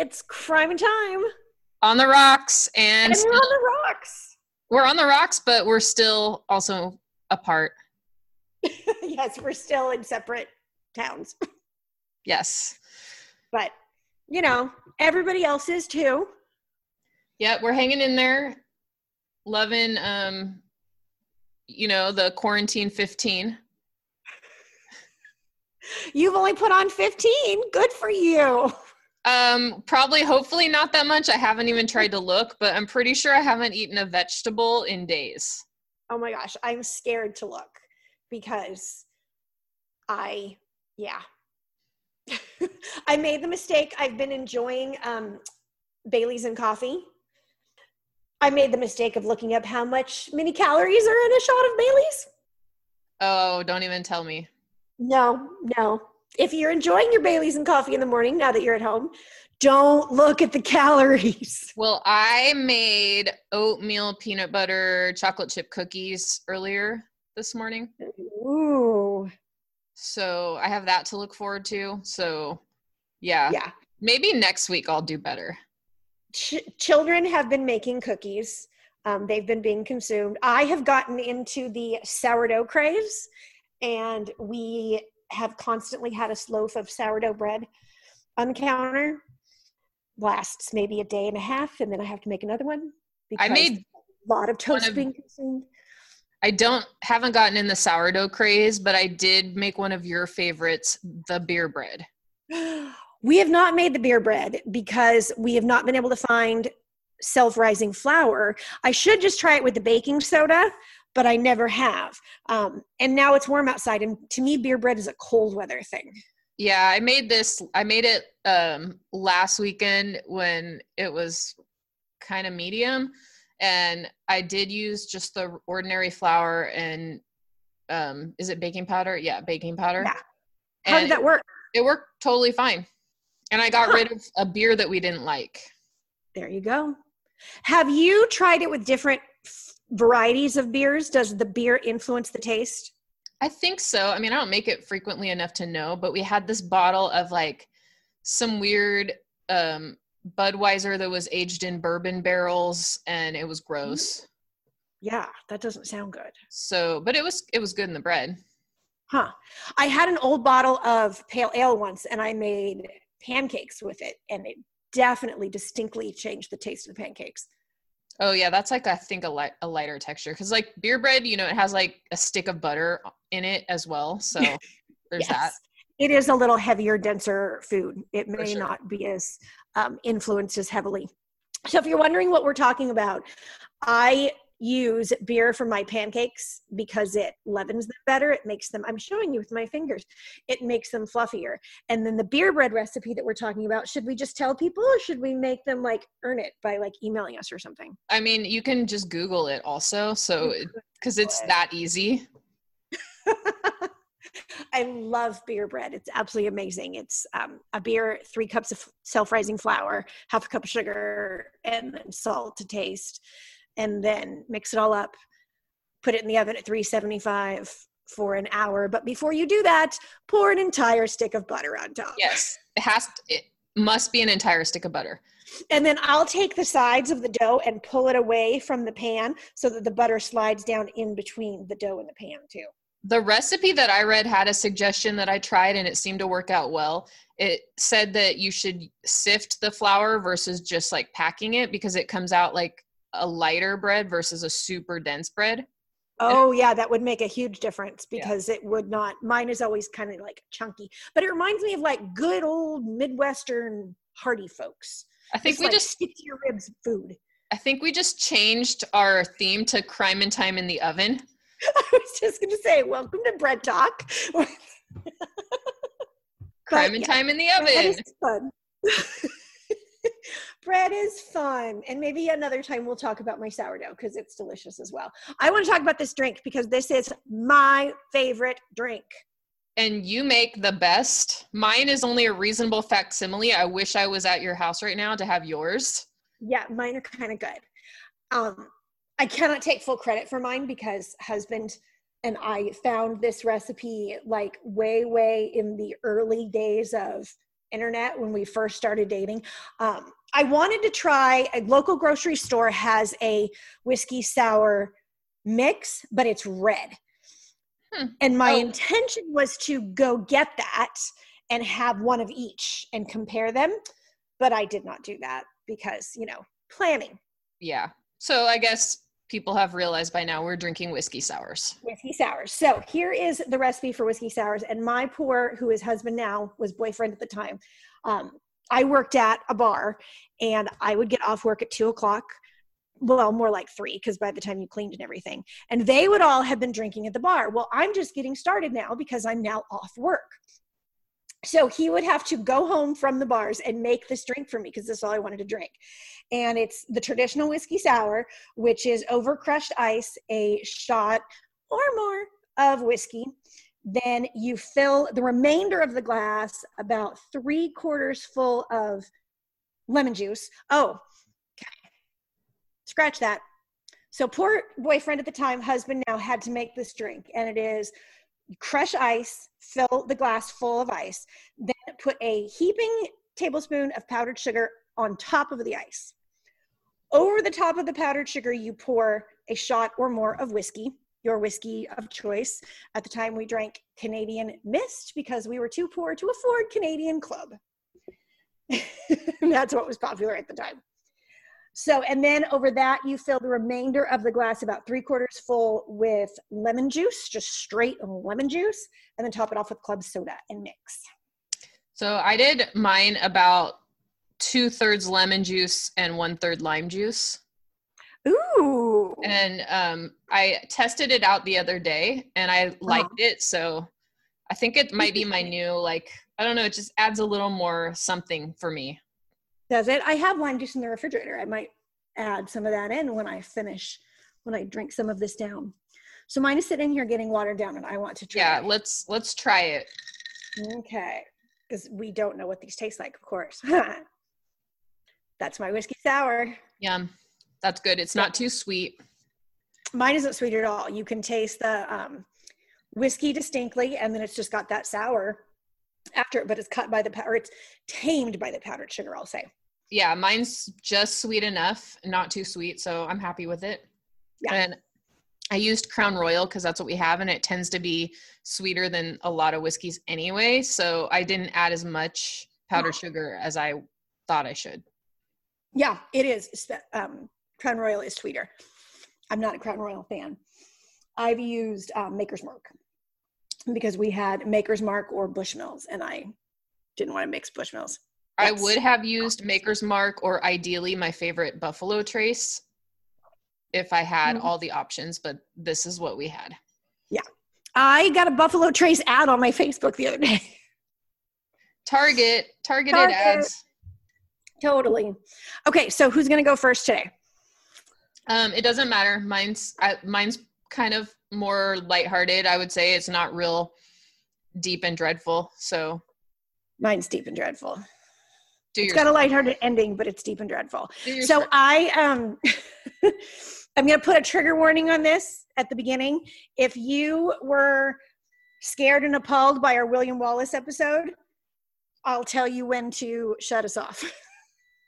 It's crime time. On the rocks. And we're on the rocks. We're on the rocks, but we're still also apart. Yes, we're still in separate towns. Yes. But, you know, everybody else is too. Yeah, we're hanging in there, loving, you know, the quarantine 15. You've only put on 15. Good for you. Probably, hopefully not that much. I haven't even tried to look, but I'm pretty sure I haven't eaten a vegetable in days. Oh my gosh. I'm scared to look because I made the mistake. I've been enjoying, Bailey's and coffee. I made the mistake of looking up how many calories are in a shot of Bailey's. Oh, don't even tell me. No. If you're enjoying your Baileys and coffee in the morning, now that you're at home, don't look at the calories. Well, I made oatmeal, peanut butter, chocolate chip cookies earlier this morning. Ooh. So I have that to look forward to. So yeah. Maybe next week I'll do better. Children have been making cookies. They've been being consumed. I have gotten into the sourdough craze, and we have constantly had a loaf of sourdough bread on the counter. Lasts maybe a day and a half, and then I have to make another one because I made a lot of toast being consumed. I haven't gotten in the sourdough craze, but I did make one of your favorites, the beer bread. We have not made the beer bread because we have not been able to find self-rising flour. I should just try it with the baking soda, but I never have. And now it's warm outside, and to me, beer bread is a cold weather thing. Yeah, I made it last weekend when it was kind of medium, and I did use just the ordinary flour and, is it baking powder? Yeah, baking powder. Yeah. How did that work? It worked totally fine. And I got rid of a beer that we didn't like. There you go. Have you tried it with different varieties of beers? Does the beer influence the taste? I think so. I mean, I don't make it frequently enough to know, but we had this bottle of like some weird Budweiser that was aged in bourbon barrels, and it was gross. Yeah, that doesn't sound good. So, but it was good in the bread. Huh. I had an old bottle of pale ale once, and I made pancakes with it, and it definitely distinctly changed the taste of the pancakes. Oh yeah, that's like, I think a lighter texture, because like beer bread, you know, it has like a stick of butter in it as well. So there's that. It is a little heavier, denser food. It may not be as influenced as heavily. So if you're wondering what we're talking about, I use beer for my pancakes because it leavens them better. It makes them, I'm showing you with my fingers, it makes them fluffier. And then the beer bread recipe that we're talking about, should we just tell people, or should we make them like earn it by like emailing us or something? I mean, you can just Google it also. So, because it's that easy. I love beer bread. It's absolutely amazing. It's a beer, 3 cups of self-rising flour, half a cup of sugar, and then salt to taste. And then mix it all up, put it in the oven at 375 for an hour. But before you do that, pour an entire stick of butter on top. Yes, it must be an entire stick of butter. And then I'll take the sides of the dough and pull it away from the pan so that the butter slides down in between the dough and the pan too. The recipe that I read had a suggestion that I tried, and it seemed to work out well. It said that you should sift the flour versus just like packing it, because it comes out like a lighter bread versus a super dense bread. Oh yeah, that would make a huge difference, because it would not, mine is always kind of like chunky, but it reminds me of like good old Midwestern hearty folks. I think just stick to your ribs food. I think we just changed our theme to crime and time in the oven. I was just going to say, welcome to Bread Talk. Crime and time in the oven. That is fun. Bread is fun. And maybe another time we'll talk about my sourdough, because it's delicious as well. I want to talk about this drink because this is my favorite drink. And you make the best. Mine is only a reasonable facsimile. I wish I was at your house right now to have yours. Yeah, mine are kind of good. I cannot take full credit for mine because husband and I found this recipe like way, way in the early days of internet when we first started dating. I wanted to try, a local grocery store has a whiskey sour mix, but it's red. And my intention was to go get that and have one of each and compare them. But I did not do that because, you know, planning. Yeah. So I guess people have realized by now we're drinking whiskey sours. Whiskey sours. So here is the recipe for whiskey sours. And my poor, who is husband now, was boyfriend at the time. I worked at a bar and I would get off work at 2 o'clock. Well, more like 3, because by the time you cleaned and everything. And they would all have been drinking at the bar. Well, I'm just getting started now because I'm now off work. So he would have to go home from the bars and make this drink for me because this is all I wanted to drink. And it's the traditional whiskey sour, which is over crushed ice, a shot or more of whiskey. Then you fill the remainder of the glass about 3/4 full of lemon juice. Oh, okay. Scratch that. So poor boyfriend at the time, husband now, had to make this drink. And it is crush ice, fill the glass full of ice, then put a heaping tablespoon of powdered sugar on top of the ice. Over the top of the powdered sugar, you pour a shot or more of whiskey, your whiskey of choice. At the time, we drank Canadian Mist because we were too poor to afford Canadian Club. That's what was popular at the time. So, and then over that, you fill the remainder of the glass about 3/4 full with lemon juice, just straight lemon juice, and then top it off with club soda and mix. So I did mine about 2/3 lemon juice and 1/3 lime juice. Ooh. And I tested it out the other day and I liked it. So I think it might be my new, like, I don't know, it just adds a little more something for me. Does it? I have lime juice in the refrigerator. I might add some of that in when I finish, when I drink some of this down. So mine is sitting here getting watered down and I want to try it. Yeah, let's try it. Okay. Because we don't know what these taste like, of course. That's my whiskey sour. Yum. That's good. It's not too sweet. Mine isn't sweet at all. You can taste the whiskey distinctly, and then it's just got that sour after it, but it's cut by the powder, it's tamed by the powdered sugar, I'll say. Yeah, mine's just sweet enough, not too sweet, so I'm happy with it. Yeah. And I used Crown Royal because that's what we have, and it tends to be sweeter than a lot of whiskeys anyway, so I didn't add as much powdered sugar as I thought I should. Yeah, it is. Crown Royal is sweeter. I'm not a Crown Royal fan. I've used Maker's Mark, because we had Maker's Mark or Bushmills, and I didn't want to mix Bushmills. I would have used Maker's Mark or ideally my favorite Buffalo Trace if I had all the options, but this is what we had. Yeah. I got a Buffalo Trace ad on my Facebook the other day. Targeted ads. Totally. Okay, so who's going to go first today? It doesn't matter. Mine's kind of more lighthearted, I would say. It's not real deep and dreadful. So mine's deep and dreadful. It's got a lighthearted ending, but it's deep and dreadful. So I'm going to put a trigger warning on this at the beginning. If you were scared and appalled by our William Wallace episode, I'll tell you when to shut us off.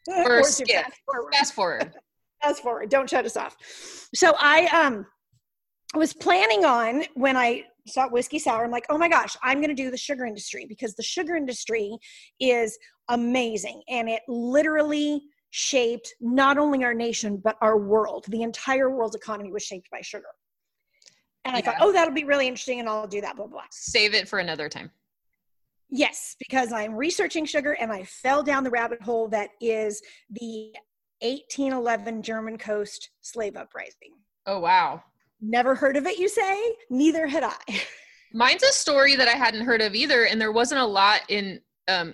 Or skip. Fast forward. Fast forward. Don't shut us off. So I was planning on, when I saw whiskey sour, I'm like, oh my gosh, I'm going to do the sugar industry because the sugar industry is amazing. And it literally shaped not only our nation, but our world. The entire world's economy was shaped by sugar. And I thought, oh, that'll be really interesting. And I'll do that, blah, blah. Save it for another time. Yes, because I'm researching sugar and I fell down the rabbit hole that is the 1811 German Coast slave uprising. Oh, wow. Never heard of it, you say? Neither had I. Mine's a story that I hadn't heard of either, and there wasn't a lot in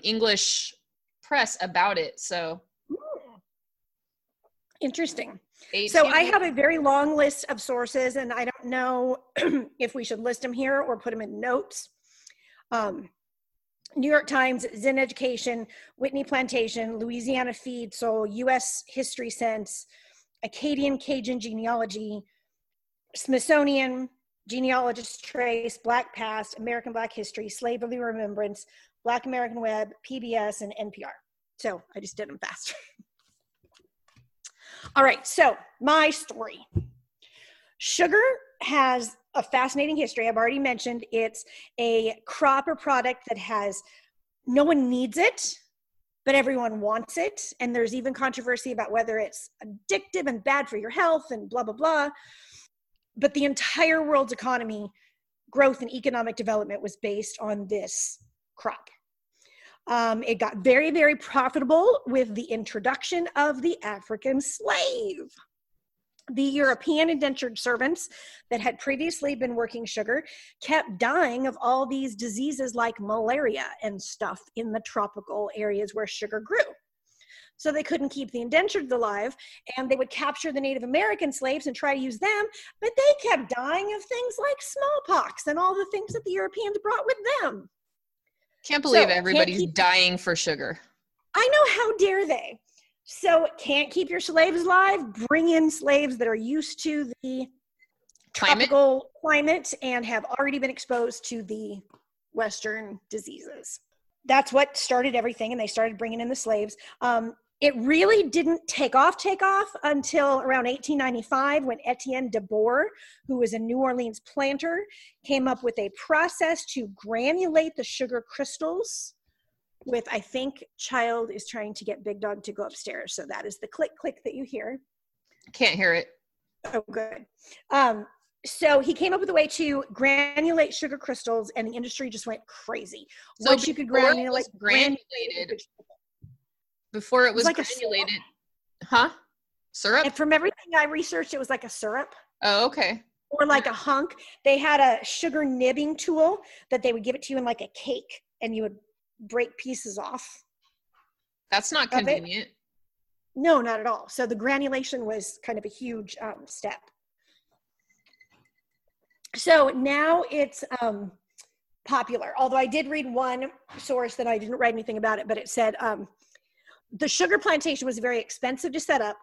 English press about it, so. Interesting. So I have a very long list of sources, and I don't know if we should list them here or put them in notes. New York Times, Zen Education, Whitney Plantation, Louisiana Feed Soul, U.S. History Sense, Acadian Cajun Genealogy, Smithsonian, genealogists trace Black past, American Black history, slavery remembrance, Black American web, PBS, and NPR. So I just did them fast. All right, so my story. Sugar has a fascinating history. I've already mentioned it's a crop or product that has, no one needs it, but everyone wants it. And there's even controversy about whether it's addictive and bad for your health and blah, blah, blah. But the entire world's economy, growth, and economic development was based on this crop. It got very, very profitable with the introduction of the African slave. The European indentured servants that had previously been working sugar kept dying of all these diseases like malaria and stuff in the tropical areas where sugar grew. So they couldn't keep the indentured alive, and they would capture the Native American slaves and try to use them, but they kept dying of things like smallpox and all the things that the Europeans brought with them. Can't believe everybody's dying for sugar. I know, how dare they? So can't keep your slaves alive, bring in slaves that are used to the tropical climate and have already been exposed to the Western diseases. That's what started everything, and they started bringing in the slaves. It really didn't take off until around 1895 when Etienne de Boer, who was a New Orleans planter, came up with a process to granulate the sugar crystals with, I think, child is trying to get Big Dog to go upstairs. So that is the click, click that you hear. Can't hear it. Oh, good. So he came up with a way to granulate sugar crystals, and the industry just went crazy. So once you could granulate. Before it was like granulated, huh? Syrup? And from everything I researched, it was like a syrup. Oh, okay. Or like a hunk. They had a sugar nibbing tool that they would give it to you in like a cake, and you would break pieces off. That's not convenient. No, not at all. So the granulation was kind of a huge step. So now it's popular. Although I did read one source that I didn't write anything about it, but it said... the sugar plantation was very expensive to set up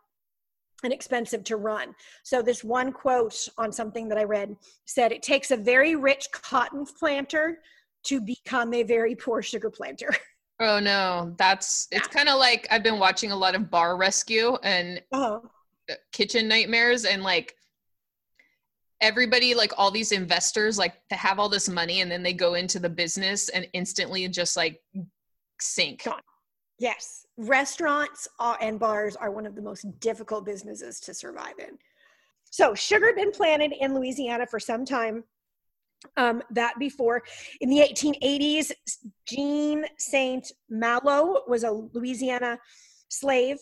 and expensive to run. So this one quote on something that I read said, it takes a very rich cotton planter to become a very poor sugar planter. Oh no, it's kind of like, I've been watching a lot of Bar Rescue and Kitchen Nightmares, and like everybody, like all these investors, like they have all this money and then they go into the business and instantly just like sink. Gone. Yes, restaurants and bars are one of the most difficult businesses to survive in. So sugar had been planted in Louisiana for some time. That before, in the 1880s, Jean Saint Malo was a Louisiana slave,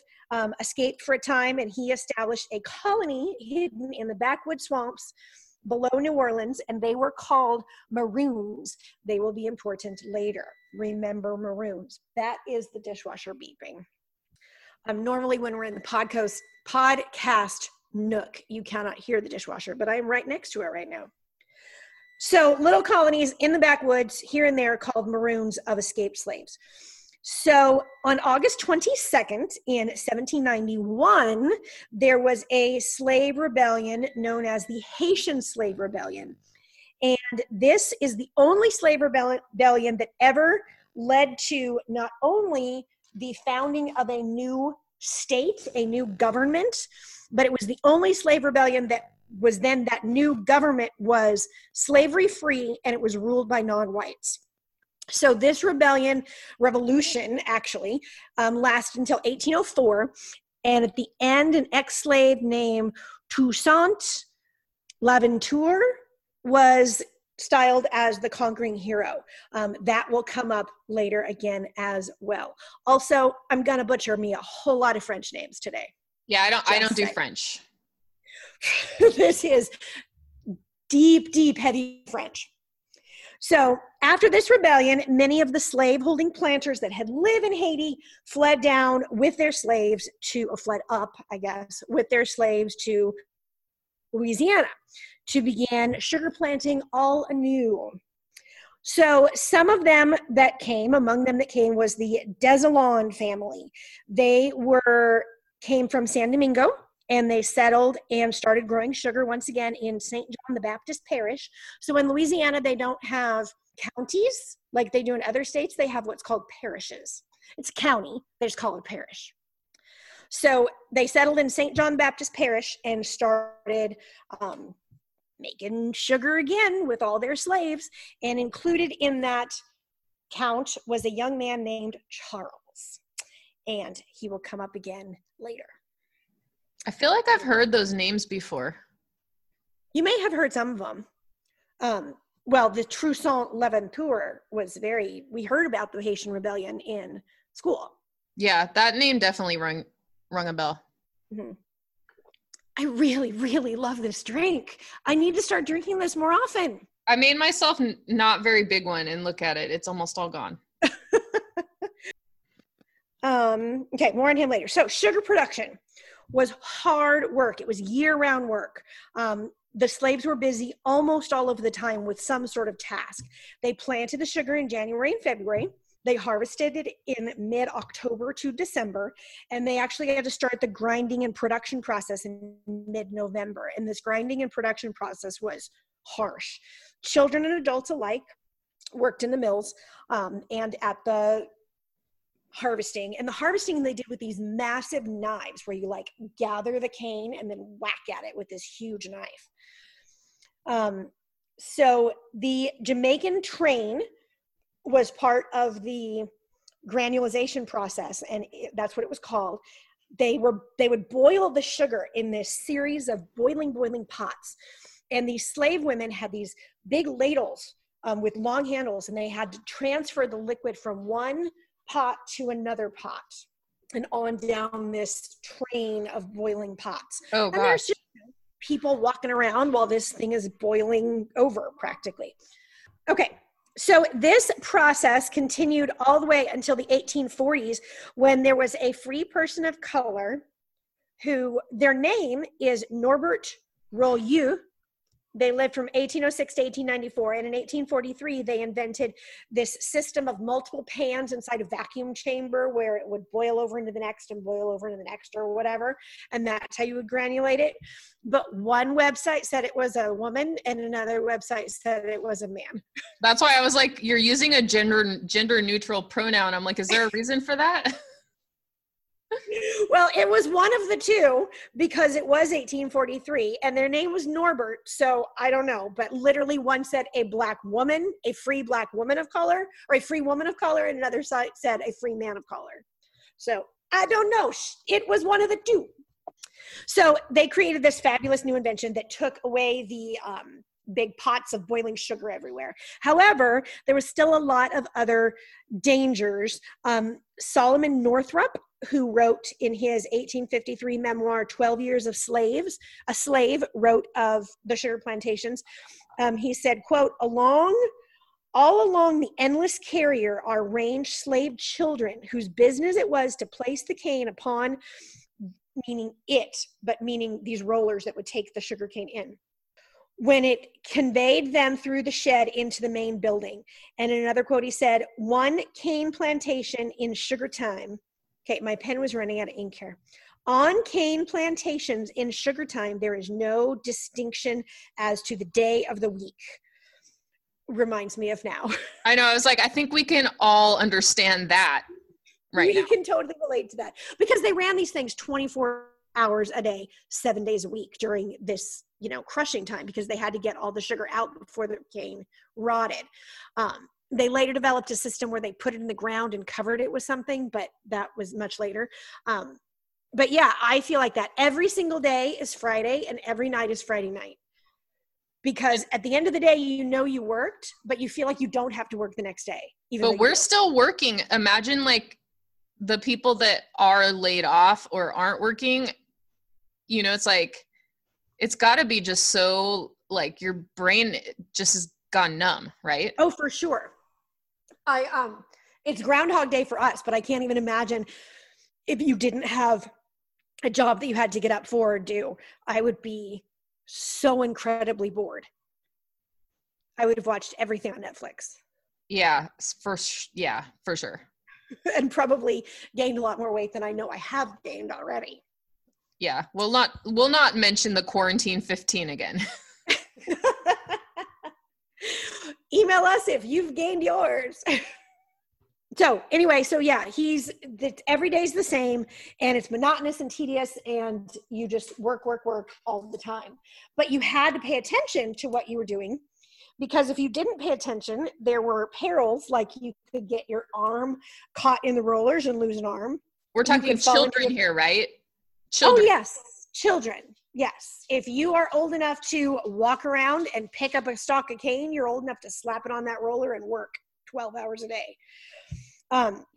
escaped for a time, and he established a colony hidden in the backwood swamps below New Orleans, and they were called Maroons. They will be important later. Remember Maroons. That is the dishwasher beeping. Normally when we're in the podcast nook, you cannot hear the dishwasher, but I'm right next to it right now. So little colonies in the backwoods here and there called Maroons of escaped slaves. So on August 22nd in 1791, there was a slave rebellion known as the Haitian Slave Rebellion. And this is the only slave rebellion that ever led to not only the founding of a new state, a new government, but it was the only slave rebellion that was then that new government was slavery free, and it was ruled by non-whites. So this revolution actually lasted until 1804. And at the end, an ex-slave named Toussaint L'Ouverture was styled as the conquering hero. That will come up later again as well. Also, I'm going to butcher me a whole lot of French names today. Yeah, I don't do French. This is deep, deep, heavy French. So after this rebellion, many of the slave-holding planters that had lived in Haiti fled down with their slaves to, or fled up, I guess, with their slaves to Louisiana to begin sugar planting all anew. So some of them that came, among them that came was the Deslandes family. They came from San Domingo, and they settled and started growing sugar once again in St. John the Baptist Parish. So in Louisiana, they don't have counties like they do in other states. They have what's called parishes. It's a county, they just call it a parish. So they settled in St. John the Baptist Parish and started making sugar again with all their slaves, and included in that count was a young man named Charles, and he will come up again later. I feel like I've heard those names before. You may have heard some of them. Well, the Toussaint L'Ouverture was very, we heard about the Haitian Rebellion in school. Yeah, that name definitely rung a bell. Mm-hmm. I really, really love this drink. I need to start drinking this more often. I made myself not very big one, and look at it. It's almost all gone. Okay, more on him later. So sugar production was hard work. It was year-round work. The slaves were busy almost all of the time with some sort of task. They planted the sugar in January and February. They harvested it in mid-October to December, and they actually had to start the grinding and production process in mid-November. And this grinding and production process was harsh. Children and adults alike worked in the mills and at the harvesting. And the harvesting they did with these massive knives where you like gather the cane and then whack at it with this huge knife. So the Jamaican train was part of the granulation process, and that's what it was called. They would boil the sugar in this series of boiling pots, and these slave women had these big ladles with long handles, and they had to transfer the liquid from one pot to another pot and on down this train of boiling pots. Oh, and gosh. There's just people walking around while this thing is boiling over practically. Okay. So this process continued all the way until the 1840s, when there was a free person of color who, their name is Norbert Rollu. They lived from 1806 to 1894, and in 1843, they invented this system of multiple pans inside a vacuum chamber where it would boil over into the next and boil over into the next or whatever, and that's how you would granulate it. But one website said it was a woman, and another website said it was a man. That's why I was like, you're using a gender-neutral pronoun. I'm like, is there a reason for that? Well, it was one of the two because it was 1843 and their name was Norbert. So I don't know, but literally one said a black woman, a free black woman of color, or a free woman of color, and another side said a free man of color. So I don't know. It was one of the two. So they created this fabulous new invention that took away the big pots of boiling sugar everywhere. However, there was still a lot of other dangers. Solomon Northup, who wrote in his 1853 memoir, 12 Years of Slaves, a slave wrote of the sugar plantations. He said, quote, all along the endless carrier are ranged slave children whose business it was to place the cane upon, meaning these rollers that would take the sugar cane in, when it conveyed them through the shed into the main building. And in another quote, he said, one cane plantation in sugar time. Okay, my pen was running out of ink here. On cane plantations in sugar time, there is no distinction as to the day of the week. Reminds me of now. I know. I was like, I think we can all understand that right now. We can totally relate to that because they ran these things 24 hours a day, 7 days a week during this, crushing time, because they had to get all the sugar out before the cane rotted. They later developed a system where they put it in the ground and covered it with something, but that was much later. But yeah, I feel like that every single day is Friday and every night is Friday night, because at the end of the day, you worked, but you feel like you don't have to work the next day. But we're still working. Imagine like the people that are laid off or aren't working, it's like, it's gotta be just so like your brain just has gone numb, right? Oh, for sure. It's Groundhog Day for us, but I can't even imagine if you didn't have a job that you had to get up for or do. I would be so incredibly bored. I would have watched everything on Netflix. Yeah, for sure. And probably gained a lot more weight than I know I have gained already. Yeah, we'll not mention the quarantine 15 again. Email us if you've gained yours. So anyway, so yeah, every day's the same, and it's monotonous and tedious, and you just work all the time. But you had to pay attention to what you were doing, because if you didn't pay attention, there were perils, like you could get your arm caught in the rollers and lose an arm. We're talking children here, right? Children. Oh, yes. Children. Yes. If you are old enough to walk around and pick up a stalk of cane, you're old enough to slap it on that roller and work 12 hours a day.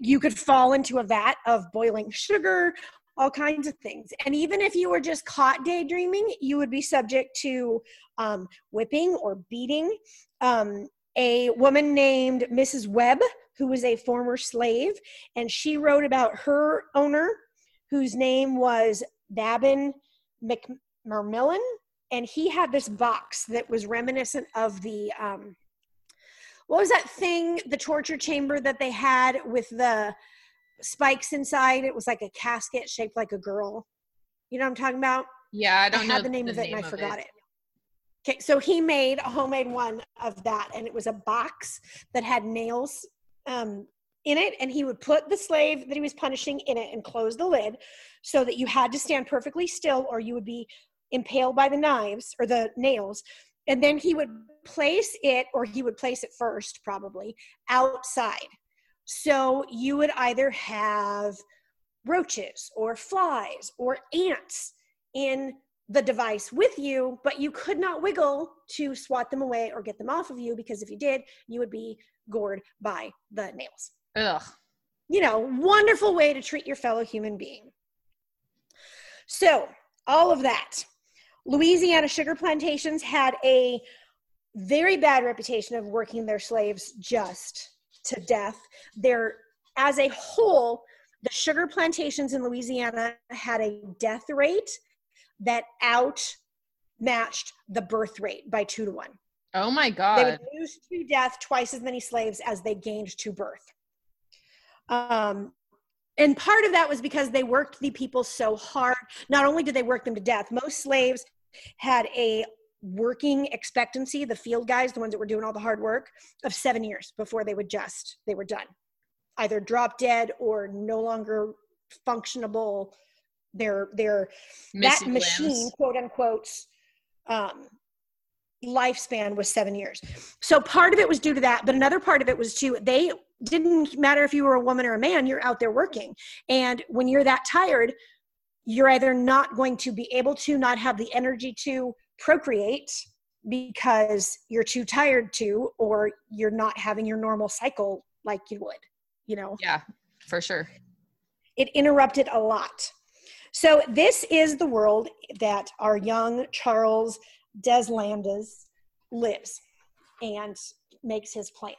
You could fall into a vat of boiling sugar, all kinds of things. And even if you were just caught daydreaming, you would be subject to whipping or beating. A woman named Mrs. Webb, who was a former slave, and she wrote about her owner, whose name was Dabin McMurmillan, and he had this box that was reminiscent of the... what was that thing, the torture chamber that they had with the spikes inside? It was like a casket shaped like a girl. You know what I'm talking about? Yeah, I forgot it. Okay, so he made a homemade one of that, and it was a box that had nails in it, and he would put the slave that he was punishing in it and close the lid so that you had to stand perfectly still or you would be impaled by the knives or the nails. And then he would place it first, probably, outside. So you would either have roaches or flies or ants in the device with you, but you could not wiggle to swat them away or get them off of you, because if you did, you would be gored by the nails. Ugh. You know, wonderful way to treat your fellow human being. So, all of that. Louisiana sugar plantations had a very bad reputation of working their slaves just to death. As a whole, the sugar plantations in Louisiana had a death rate that outmatched the birth rate by 2-to-1. Oh my God. They would lose to death twice as many slaves as they gained to birth. And part of that was because they worked the people so hard. Not only did they work them to death, most slaves had a working expectancy, the field guys, the ones that were doing all the hard work, of 7 years before they were done. Either drop dead or no longer functionable. That machine, quote unquote, lifespan was 7 years. So part of it was due to that, but another part of it was too, they didn't matter if you were a woman or a man, you're out there working. And when you're that tired, you're either not going to be able to, not have the energy to procreate because you're too tired to, or you're not having your normal cycle like you would, you know? Yeah, for sure. It interrupted a lot. So this is the world that our young Charles Deslandes lives and makes his plans.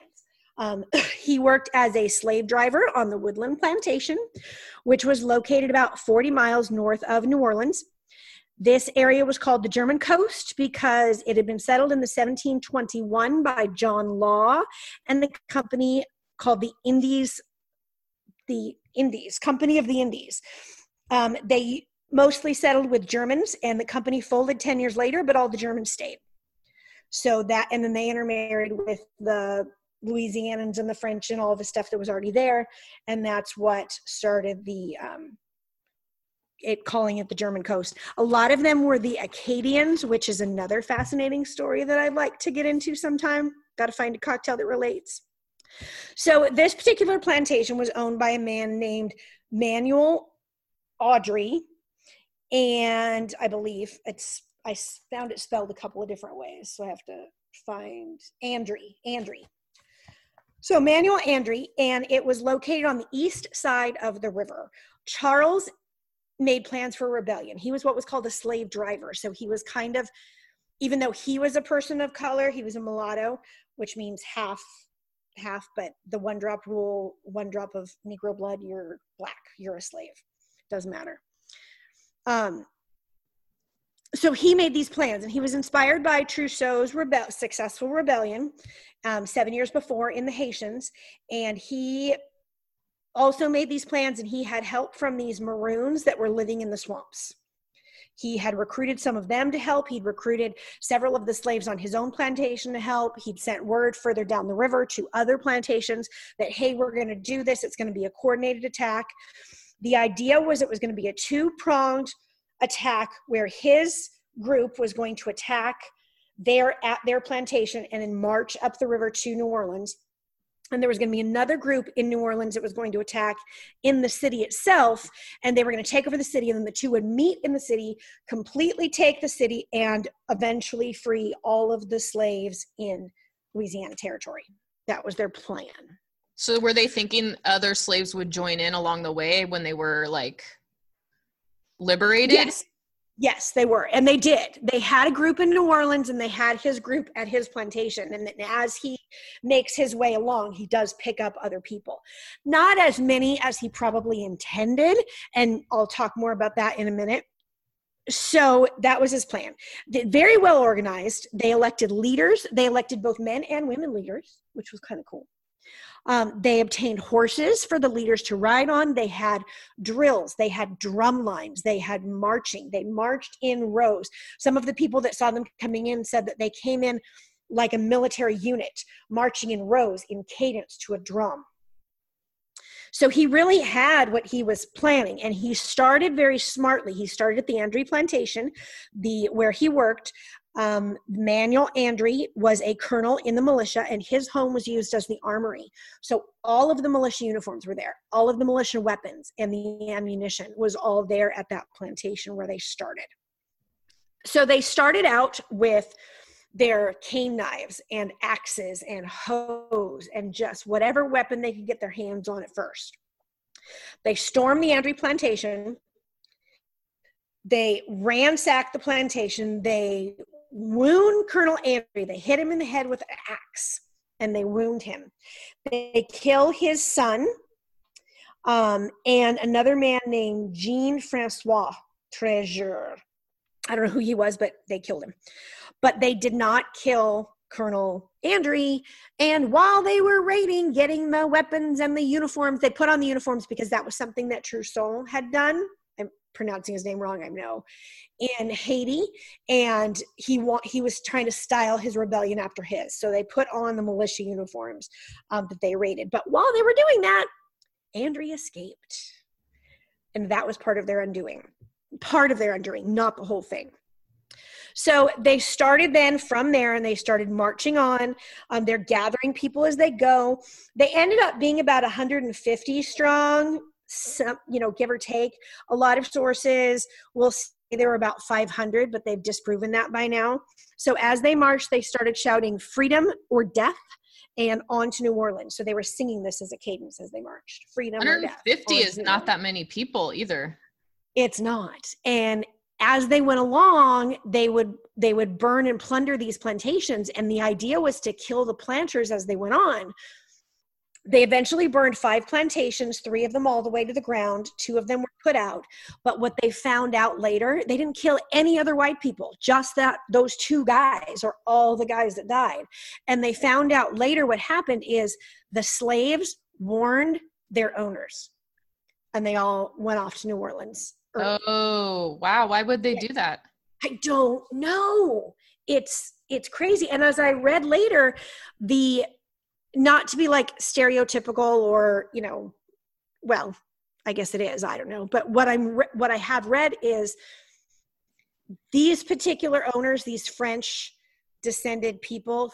He worked as a slave driver on the Woodland Plantation, which was located about 40 miles north of New Orleans. This area was called the German Coast because it had been settled in 1721 by John Law and the company called Company of the Indies. They mostly settled with Germans, and the company folded 10 years later, but all the Germans stayed. So that, and then they intermarried with the Louisianans and the French and all the stuff that was already there. And that's what started calling it the German Coast. A lot of them were the Acadians, which is another fascinating story that I'd like to get into sometime. Got to find a cocktail that relates. So this particular plantation was owned by a man named Manuel Andry, and I believe I found it spelled a couple of different ways, so I have to find Andry. So Manuel Andry, and it was located on the east side of the river. Charles made plans for rebellion. He was what was called a slave driver. So he was kind of, even though he was a person of color, he was a mulatto, which means half, but the one drop rule, one drop of Negro blood, you're black, you're a slave. Doesn't matter. So he made these plans, and he was inspired by Trousseau's successful rebellion 7 years before in the Haitians, and he also made these plans, and he had help from these Maroons that were living in the swamps. He had recruited some of them to help. He'd recruited several of the slaves on his own plantation to help. He'd sent word further down the river to other plantations that, hey, we're going to do this. It's going to be a coordinated attack. The idea was it was going to be a two-pronged attack where his group was going to attack there at their plantation and then march up the river to New Orleans. And there was going to be another group in New Orleans that was going to attack in the city itself. And they were going to take over the city. And then the two would meet in the city, completely take the city, and eventually free all of the slaves in Louisiana Territory. That was their plan. So were they thinking other slaves would join in along the way when they were, like, liberated? Yes, they were. And they did. They had a group in New Orleans and they had his group at his plantation. And as he makes his way along, he does pick up other people. Not as many as he probably intended. And I'll talk more about that in a minute. So that was his plan. Very well organized. They elected leaders. They elected both men and women leaders, which was kind of cool. They obtained horses for the leaders to ride on. They had drills. They had drum lines. They had marching. They marched in rows. Some of the people that saw them coming in said that they came in like a military unit, marching in rows in cadence to a drum. So he really had what he was planning, and he started very smartly. He started at the Andry Plantation, where he worked. Manuel Andry was a colonel in the militia, and his home was used as the armory. So all of the militia uniforms were there. All of the militia weapons and the ammunition was all there at that plantation where they started. So they started out with their cane knives and axes and hoes and just whatever weapon they could get their hands on at first. They stormed the Andry Plantation. They ransacked the plantation. They wound Colonel Andry. They hit him in the head with an axe, and they wound him. They kill his son and another man named Jean-Francois Treasure. I don't know who he was, but they killed him. But they did not kill Colonel Andry. And while they were raiding, getting the weapons and the uniforms, they put on the uniforms because that was something that Toussaint had done. Pronouncing his name wrong, I know, in Haiti, and he was trying to style his rebellion after his. So they put on the militia uniforms that they raided. But while they were doing that, Andry escaped, and that was part of their undoing. Part of their undoing, not the whole thing. So they started then from there, and they started marching on. They're gathering people as they go. They ended up being about 150 strong. Some, give or take. A lot of sources will say there were about 500, but they've disproven that by now. So as they marched, they started shouting freedom or death and on to New Orleans. So they were singing this as a cadence as they marched. Freedom or death. 150 is not that many people either. It's not. And as they went along, they would burn and plunder these plantations. And the idea was to kill the planters as they went on. They eventually burned 5 plantations, 3 of them all the way to the ground. 2 of them were put out. But what they found out later, they didn't kill any other white people, just that those 2 guys are all the guys that died. And they found out later what happened is the slaves warned their owners, and they all went off to New Orleans. Early. Oh, wow. Why would they do that? I don't know. It's crazy. And as I read later, not to be like stereotypical or, well, I guess it is, I don't know. But what I have read is these particular owners, these French descended people,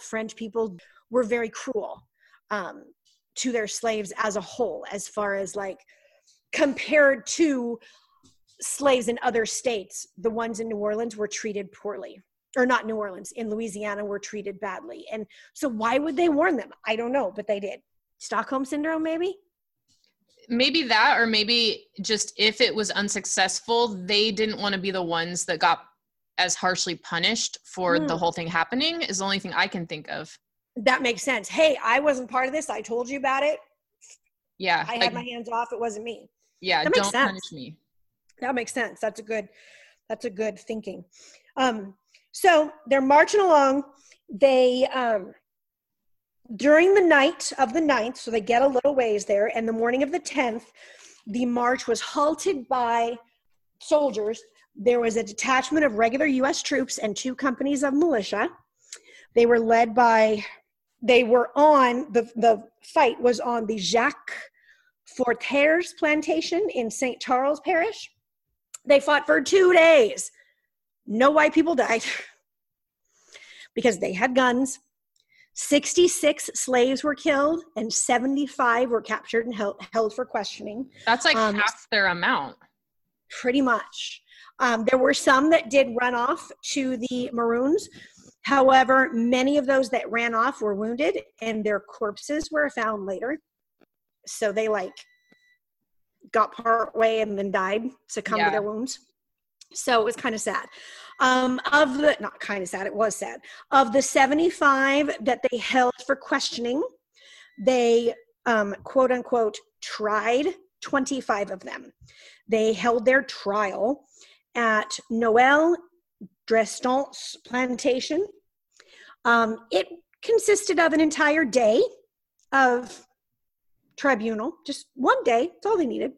were very cruel to their slaves as a whole, as far as like compared to slaves in other states. The ones in New Orleans were treated poorly. Or not New Orleans, in Louisiana were treated badly. And so why would they warn them? I don't know, but they did. Stockholm Syndrome, maybe? Maybe that, or maybe just if it was unsuccessful, they didn't want to be the ones that got as harshly punished for the whole thing happening is the only thing I can think of. That makes sense. Hey, I wasn't part of this. I told you about it. Yeah. I had my hands off. It wasn't me. Yeah, don't punish me. That makes sense. That's a good thinking. So they're marching along. They, during the night of the 9th, so they get a little ways there, and the morning of the 10th, the march was halted by soldiers There was a detachment of regular U.S. troops and two companies of militia. They were led by, they were on, the fight was on the Jacques Forter's plantation in St. Charles Parish. They fought for 2 days. No white people died because they had guns. 66 slaves were killed and 75 were captured and held for questioning. That's like half their amount. Pretty much. There were some that did run off to the Maroons. However, many of those that ran off were wounded and their corpses were found later. So they like got part way and then died, succumbed to their wounds. So it was kind of sad. It was sad. Of the 75 that they held for questioning, they quote unquote tried 25 of them. They held their trial at Noel Dreston's plantation. It consisted of an entire day of tribunal, just one day, that's all they needed.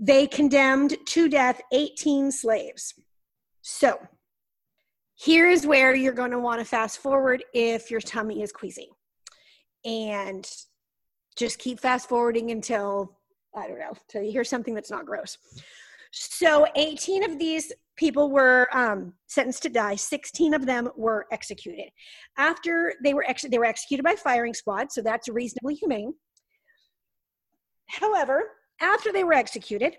They condemned to death 18 slaves. So here is where you're going to want to fast forward if your tummy is queasy. And just keep fast forwarding until, I don't know, until you hear something that's not gross. So 18 of these people were sentenced to die. 16 of them were executed. After they were executed by firing squad, so that's reasonably humane. However, after they were executed,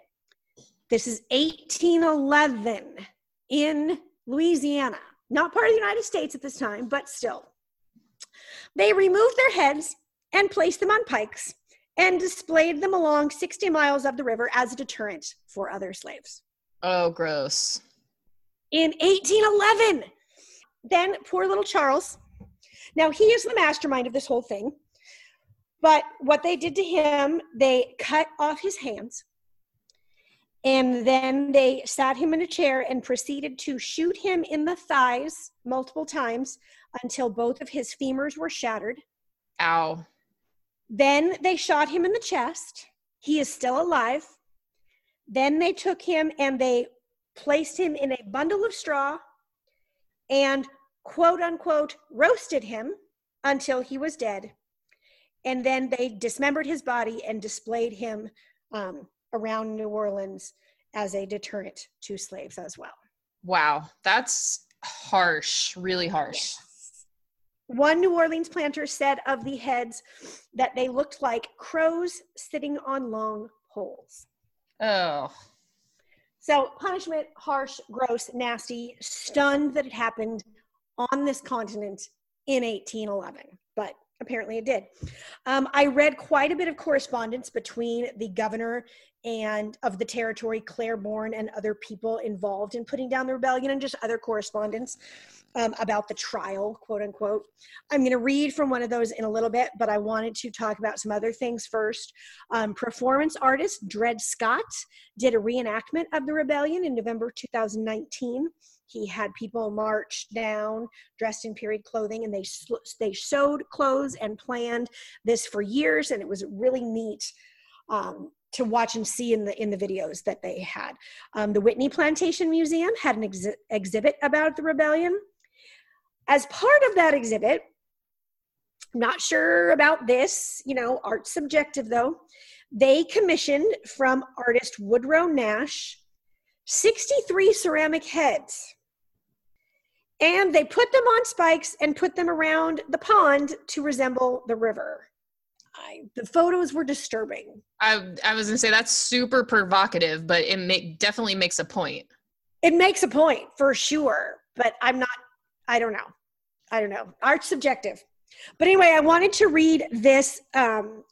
this is 1811 in Louisiana, not part of the United States at this time, but still. They removed their heads and placed them on pikes and displayed them along 60 miles of the river as a deterrent for other slaves. Oh, gross. In 1811, then poor little Charles. Now, he is the mastermind of this whole thing. But what they did to him, they cut off his hands and then they sat him in a chair and proceeded to shoot him in the thighs multiple times until both of his femurs were shattered. Ow. Then they shot him in the chest. He is still alive. Then they took him and they placed him in a bundle of straw and quote unquote roasted him until he was dead. And then they dismembered his body and displayed him around New Orleans as a deterrent to slaves as well. Wow, that's harsh, really harsh. Yes. One New Orleans planter said of the heads that they looked like crows sitting on long poles. Oh. So punishment, harsh, gross, nasty, stunned that it happened on this continent in 1811, but apparently it did. I read quite a bit of correspondence between the governor and of the territory, Claiborne, and other people involved in putting down the rebellion and just other correspondence about the trial, quote unquote. I'm going to read from one of those in a little bit, but I wanted to talk about some other things first. Performance artist Dred Scott did a reenactment of the rebellion in November 2019. He had people march down dressed in period clothing, and they sewed clothes and planned this for years, and it was really neat to watch and see in the videos that they had. The Whitney Plantation Museum had an exhibit about the rebellion. As part of that exhibit, not sure about this, art's subjective though, they commissioned from artist Woodrow Nash 63 ceramic heads. And they put them on spikes and put them around the pond to resemble the river. The photos were disturbing. I was going to say that's super provocative, but it definitely makes a point. It makes a point for sure, but I don't know. Art's subjective. But anyway, I wanted to read this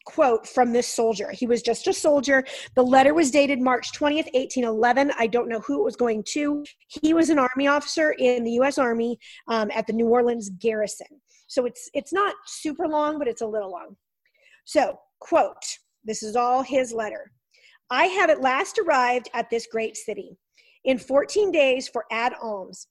quote from this soldier. He was just a soldier. The letter was dated March 20th, 1811. I don't know who it was going to. He was an army officer in the U.S. Army at the New Orleans garrison. So it's not super long, but it's a little long. So, quote, this is all his letter. I have at last arrived at this great city in 14 days for ad alms.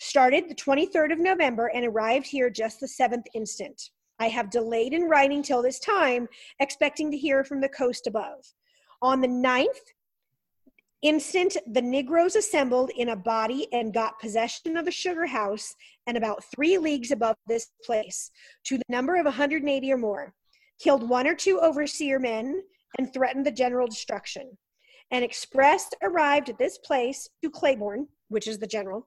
Started the 23rd of November and arrived here just the 7th instant. I have delayed in writing till this time, expecting to hear from the coast above. On the 9th, Instant, the Negroes assembled in a body and got possession of a sugar house and about 3 leagues above this place, to the number of 180 or more, killed 1 or 2 overseer men, and threatened the general destruction. An express arrived at this place to Claiborne, which is the general,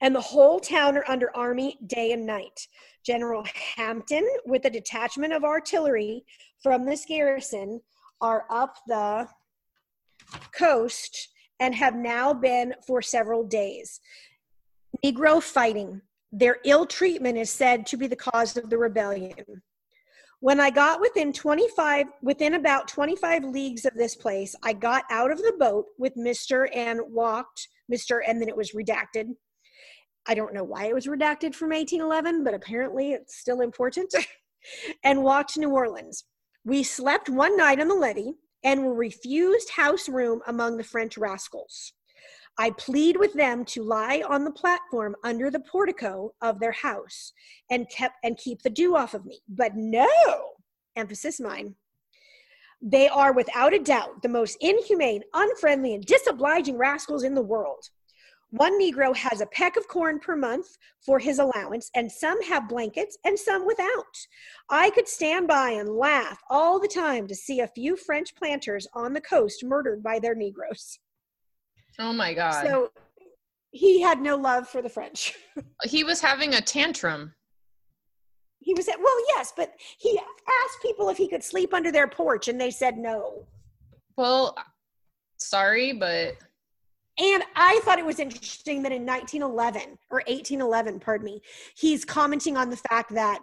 and the whole town are under army day and night. General Hampton, with a detachment of artillery from this garrison, are up the coast and have now been for several days. Negro fighting. Their ill treatment is said to be the cause of the rebellion. When I got within about 25 leagues of this place, I got out of the boat with Mr. and walked, Mr. and then it was redacted. I don't know why it was redacted from 1811, but apparently it's still important, and walked to New Orleans. We slept one night on the levee, and were refused house room among the French rascals. I plead with them to lie on the platform under the portico of their house and keep the dew off of me. But no, emphasis mine, they are without a doubt the most inhumane, unfriendly, and disobliging rascals in the world. One Negro has a peck of corn per month for his allowance, and some have blankets and some without. I could stand by and laugh all the time to see a few French planters on the coast murdered by their Negroes. Oh my God. So he had no love for the French. He was having a tantrum. He was, well, yes, but he asked people if he could sleep under their porch and they said no. Well, sorry, but... And I thought it was interesting that in 1811, he's commenting on the fact that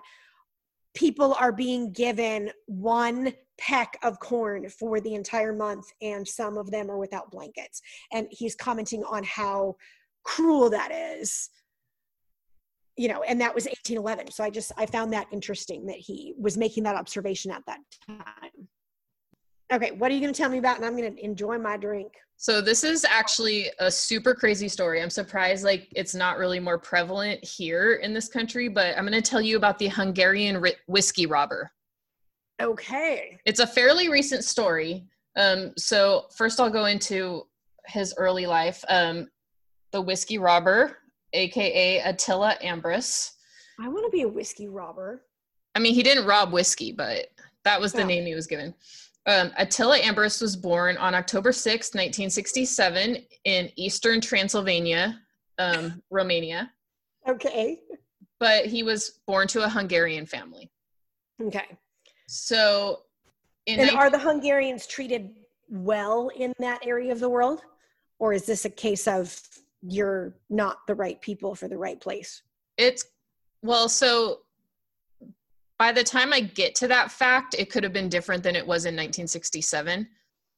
people are being given 1 peck of corn for the entire month, and some of them are without blankets. And he's commenting on how cruel that is, you know, and that was 1811. So I found that interesting that he was making that observation at that time. Okay, what are you going to tell me about? And I'm going to enjoy my drink. So this is actually a super crazy story. I'm surprised it's not really more prevalent here in this country, but I'm going to tell you about the Hungarian whiskey robber. Okay. It's a fairly recent story. So first I'll go into his early life. The whiskey robber, aka Attila Ambrus. I want to be a whiskey robber. I mean, he didn't rob whiskey, but that was the name he was given. Attila Ambrus was born on October 6, 1967 in eastern Transylvania, Romania. Okay. But he was born to a Hungarian family. Okay. So. Are the Hungarians treated well in that area of the world? Or is this a case of you're not the right people for the right place? By the time I get to that fact, it could have been different than it was in 1967.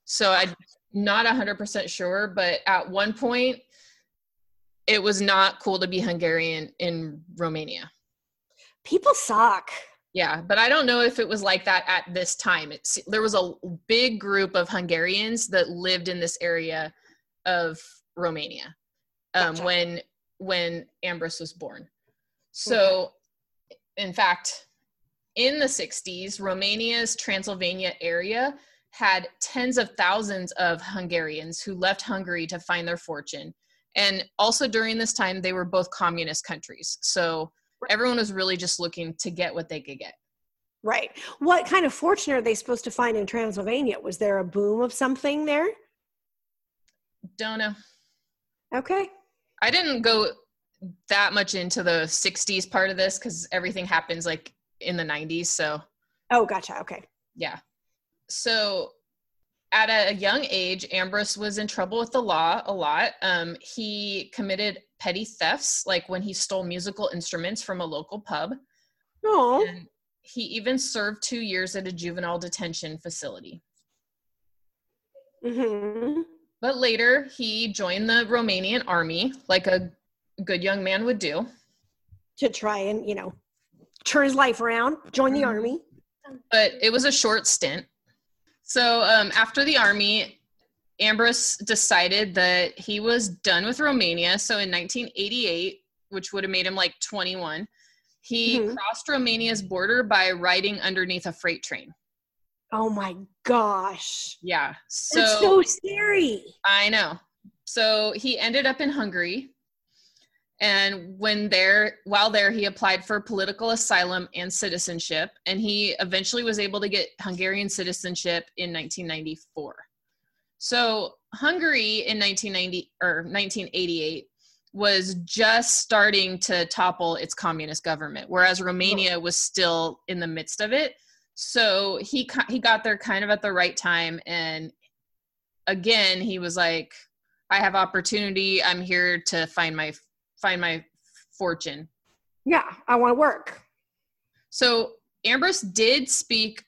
So I'm not 100% sure, but at one point, it was not cool to be Hungarian in Romania. People suck. Yeah, but I don't know if it was like that at this time. There was a big group of Hungarians that lived in this area of Romania when Ambrus was born. So, in fact... In the 60s, Romania's Transylvania area had tens of thousands of Hungarians who left Hungary to find their fortune. And also during this time, they were both communist countries. So everyone was really just looking to get what they could get. Right. What kind of fortune are they supposed to find in Transylvania? Was there a boom of something there? Don't know. Okay. I didn't go that much into the 60s part of this because everything happens in the 90s, so. Oh, gotcha, okay. Yeah. So at a young age, Ambrus was in trouble with the law a lot. He committed petty thefts, when he stole musical instruments from a local pub. Oh. He even served 2 years at a juvenile detention facility. Mm-hmm. But later, he joined the Romanian army, like a good young man would do. To try and, turn his life around, join the army. But it was a short stint. So after the army, Ambrus decided that he was done with Romania. So in 1988, which would have made him 21, he crossed Romania's border by riding underneath a freight train. Oh my gosh. Yeah. So it's so scary. I know. So he ended up in Hungary. And while there, he applied for political asylum and citizenship. And he eventually was able to get Hungarian citizenship in 1994. So Hungary in 1988 was just starting to topple its communist government, whereas Romania was still in the midst of it. So he got there kind of at the right time. And again, he was like, I have opportunity. I'm here to find my fortune. Yeah, I want to work. So Ambrus did speak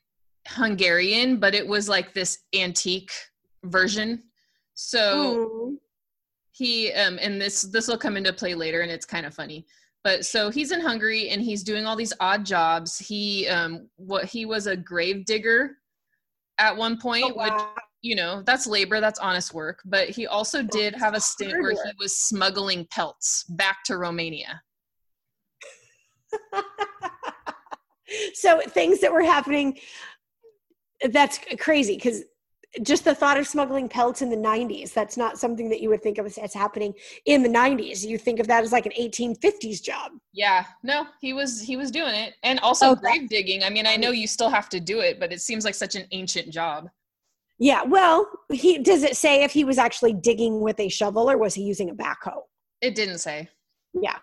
Hungarian, but it was like this antique version. So he, and this will come into play later, and it's kind of funny. But so he's in Hungary and he's doing all these odd jobs. He was a grave digger at one point, which, you know, that's labor, that's honest work. But he also did have a stint where he was smuggling pelts back to Romania. So things that were happening, that's crazy, because just the thought of smuggling pelts in the 90s, that's not something that you would think of as happening in the 90s. You think of that as like an 1850s job. Yeah, no, he was doing it. And also grave digging. I mean, I know you still have to do it, but it seems like such an ancient job. Yeah, well, does it say if he was actually digging with a shovel or was he using a backhoe? It didn't say. Yeah.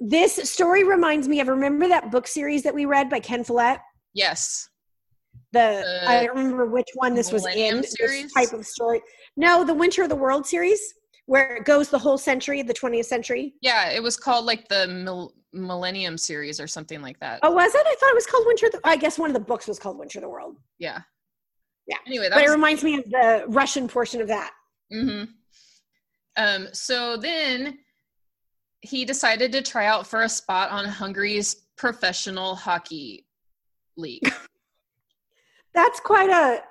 This story reminds me of, remember that book series that we read by Ken Follett? Yes. I don't remember which one this was in, this type of story. No, the Winter of the World series, where it goes the whole century, the 20th century. Yeah, it was called like the Millennium series or something like that. Oh, was it? I thought it was called I guess one of the books was called Winter of the World. Yeah. Yeah. Anyway, but it reminds me of the Russian portion of that. Mm-hmm. So then he decided to try out for a spot on Hungary's professional hockey league. That's quite a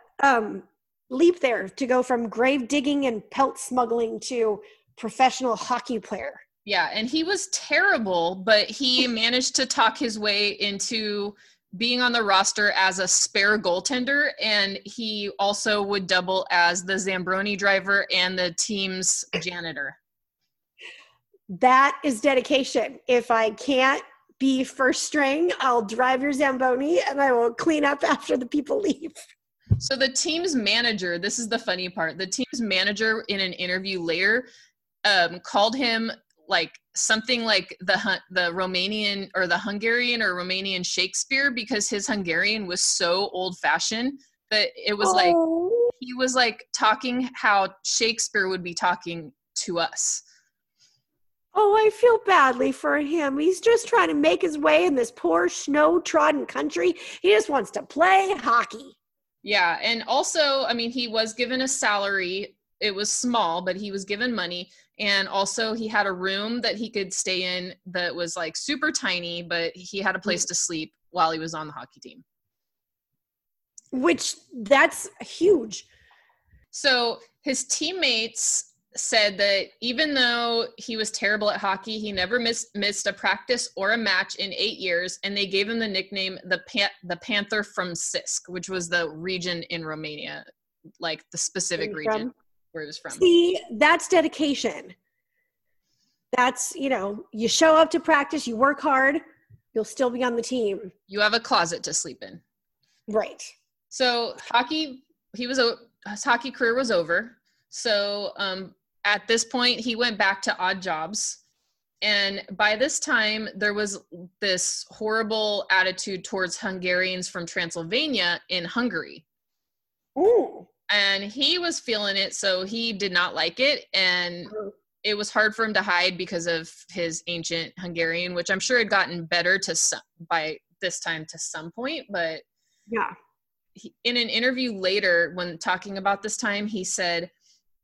leap there to go from grave digging and pelt smuggling to professional hockey player. Yeah, and he was terrible, but he managed to talk his way into being on the roster as a spare goaltender, and he also would double as the Zambroni driver and the team's janitor. That is dedication. If I can't be first string, I'll drive your Zamboni and I will clean up after the people leave. So the team's manager, this is the funny part, the team's manager in an interview later called him like something like the Romanian or the Hungarian or Romanian Shakespeare, because his Hungarian was so old fashioned that it was like, he was like talking how Shakespeare would be talking to us. Oh, I feel badly for him. He's just trying to make his way in this poor, snow-trodden country. He just wants to play hockey. Yeah, and also, I mean, he was given a salary. It was small, but he was given money. And also, he had a room that he could stay in that was, like, super tiny, but he had a place to sleep while he was on the hockey team. Which, that's huge. So, his teammates said that even though he was terrible at hockey, he never missed a practice or a match in 8 years, and they gave him the nickname the Panther from Sisk, which was the region in Romania, like the specific region where he was from. See, that's dedication. That's, you know, you show up to practice, you work hard, you'll still be on the team. You have a closet to sleep in. Right. So his hockey career was over. So at this point, he went back to odd jobs, and by this time, there was this horrible attitude towards Hungarians from Transylvania in Hungary. Ooh. And he was feeling it, so he did not like it, and it was hard for him to hide because of his ancient Hungarian, which I'm sure had gotten better by this time to some point, but yeah. In an interview later, when talking about this time, he said,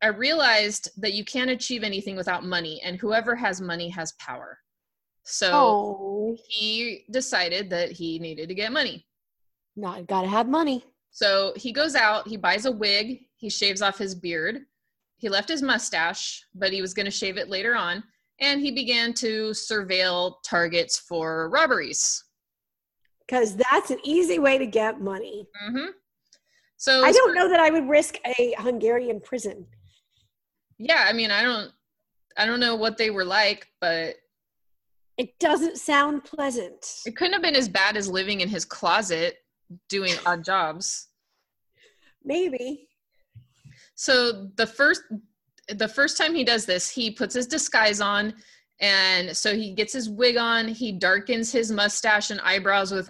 I realized that you can't achieve anything without money, and whoever has money has power. So he decided that he needed to get money. No, I've got to have money. So he goes out, he buys a wig, he shaves off his beard. He left his mustache, but he was going to shave it later on. And he began to surveil targets for robberies. Because that's an easy way to get money. Mm-hmm. So I don't know that I would risk a Hungarian prison. Yeah, I mean, I don't know what they were like, but it doesn't sound pleasant. It couldn't have been as bad as living in his closet doing odd jobs. Maybe. So the first time he does this, he puts his disguise on, and so he gets his wig on. He darkens his mustache and eyebrows with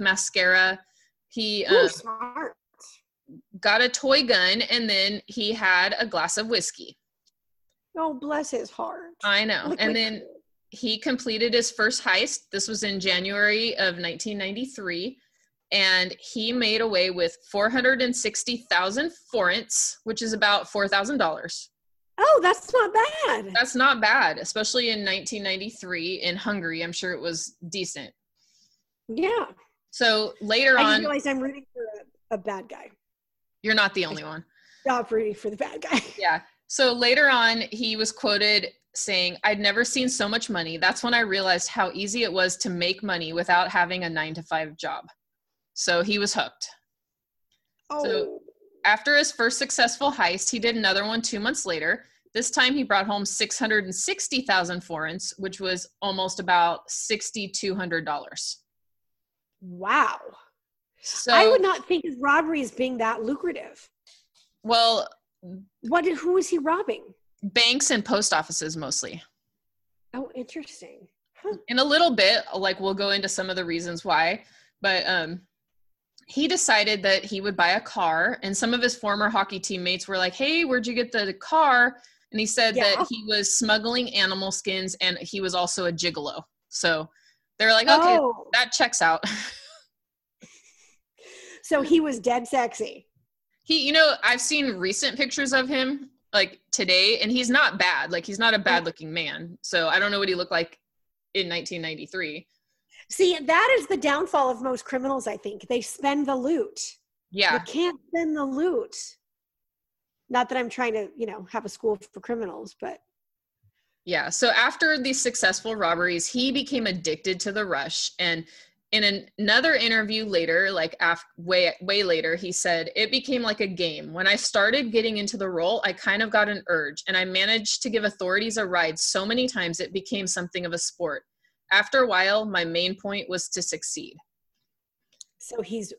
mascara. He smart. Got a toy gun, and then he had a glass of whiskey. Oh, bless his heart. I know. Look, and then he completed his first heist. This was in January of 1993. And he made away with 460,000 forints, which is about $4,000. Oh, that's not bad. That's not bad, especially in 1993 in Hungary. I'm sure it was decent. Yeah. So later on, I realized I'm rooting for a bad guy. You're not the only one. Stop rooting for the bad guy. Yeah. So later on, he was quoted saying, "I'd never seen so much money. That's when I realized how easy it was to make money without having a 9-to-5 job." So he was hooked. Oh. So after his first successful heist, he did another one 2 months later. This time he brought home 660,000 forints, which was almost about $6,200. Wow. So I would not think his robberies being that lucrative. Well, who was he robbing? Banks and post offices mostly. Oh, interesting. Huh. In a little bit, like we'll go into some of the reasons why, but he decided that he would buy a car, and some of his former hockey teammates were like, "Hey, where'd you get the car?" And he said that he was smuggling animal skins, and he was also a gigolo. So they're like, "Okay, that checks out." So he was dead sexy. He, I've seen recent pictures of him like today, and he's not bad. Like, he's not a bad looking man. So I don't know what he looked like in 1993. See, that is the downfall of most criminals, I think. They spend the loot. Yeah. You can't spend the loot. Not that I'm trying to, have a school for criminals, but. Yeah. So after these successful robberies, he became addicted to the rush. And in another interview later, way later, he said, "It became like a game. When I started getting into the role, I kind of got an urge, and I managed to give authorities a ride so many times it became something of a sport. After a while, my main point was to succeed." So he's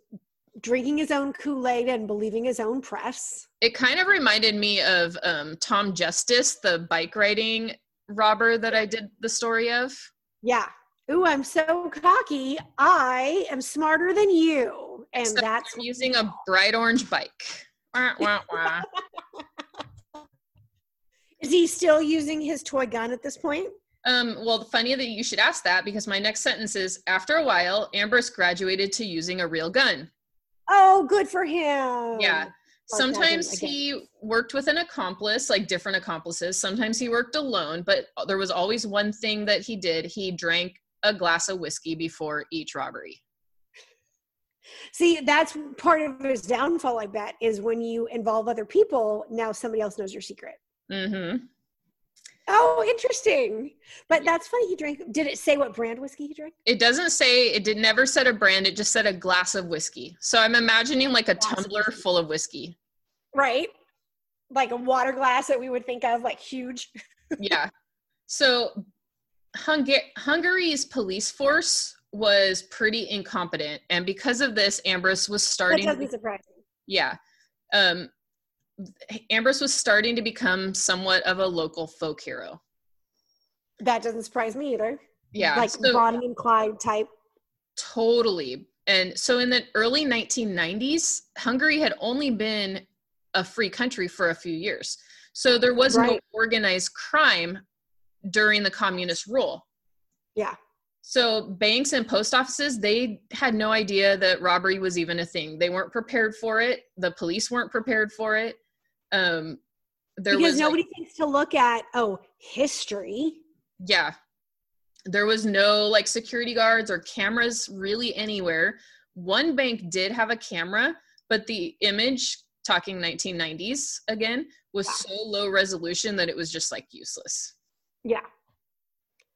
drinking his own Kool-Aid and believing his own press. It kind of reminded me of Tom Justice, the bike riding robber that I did the story of. Yeah. Ooh, I'm so cocky. I am smarter than you. And so that's using a bright orange bike. Wah, wah, wah. Is he still using his toy gun at this point? Well, funny that you should ask that, because my next sentence is, after a while, Ambrus graduated to using a real gun. Oh, good for him. Yeah. Sometimes he worked with an accomplice, like different accomplices. Sometimes he worked alone, but there was always one thing that he did. He drank a glass of whiskey before each robbery. See, that's part of his downfall, I bet, is when you involve other people, now somebody else knows your secret. Mm-hmm. Oh, interesting. But that's funny. He drank. Did it say what brand whiskey he drank? It doesn't say. Never said a brand. It just said a glass of whiskey. So I'm imagining like a tumbler full of whiskey. Right. Like a water glass that we would think of, like huge. Yeah. So Hungary's police force was pretty incompetent. And because of this, Ambrus was starting. That doesn't surprise me. Yeah. Ambrus was starting to become somewhat of a local folk hero. That doesn't surprise me either. Yeah. Like Bonnie and Clyde type. Totally. And so in the early 1990s, Hungary had only been a free country for a few years. So there was no organized crime during the communist rule. Yeah. So banks and post offices, they had no idea that robbery was even a thing. They weren't prepared for it. The police weren't prepared for it. Because nobody thinks to look at, history. Yeah. There was no security guards or cameras really anywhere. One bank did have a camera, but the image, talking 1990s again, was so low resolution that it was just useless. Yeah.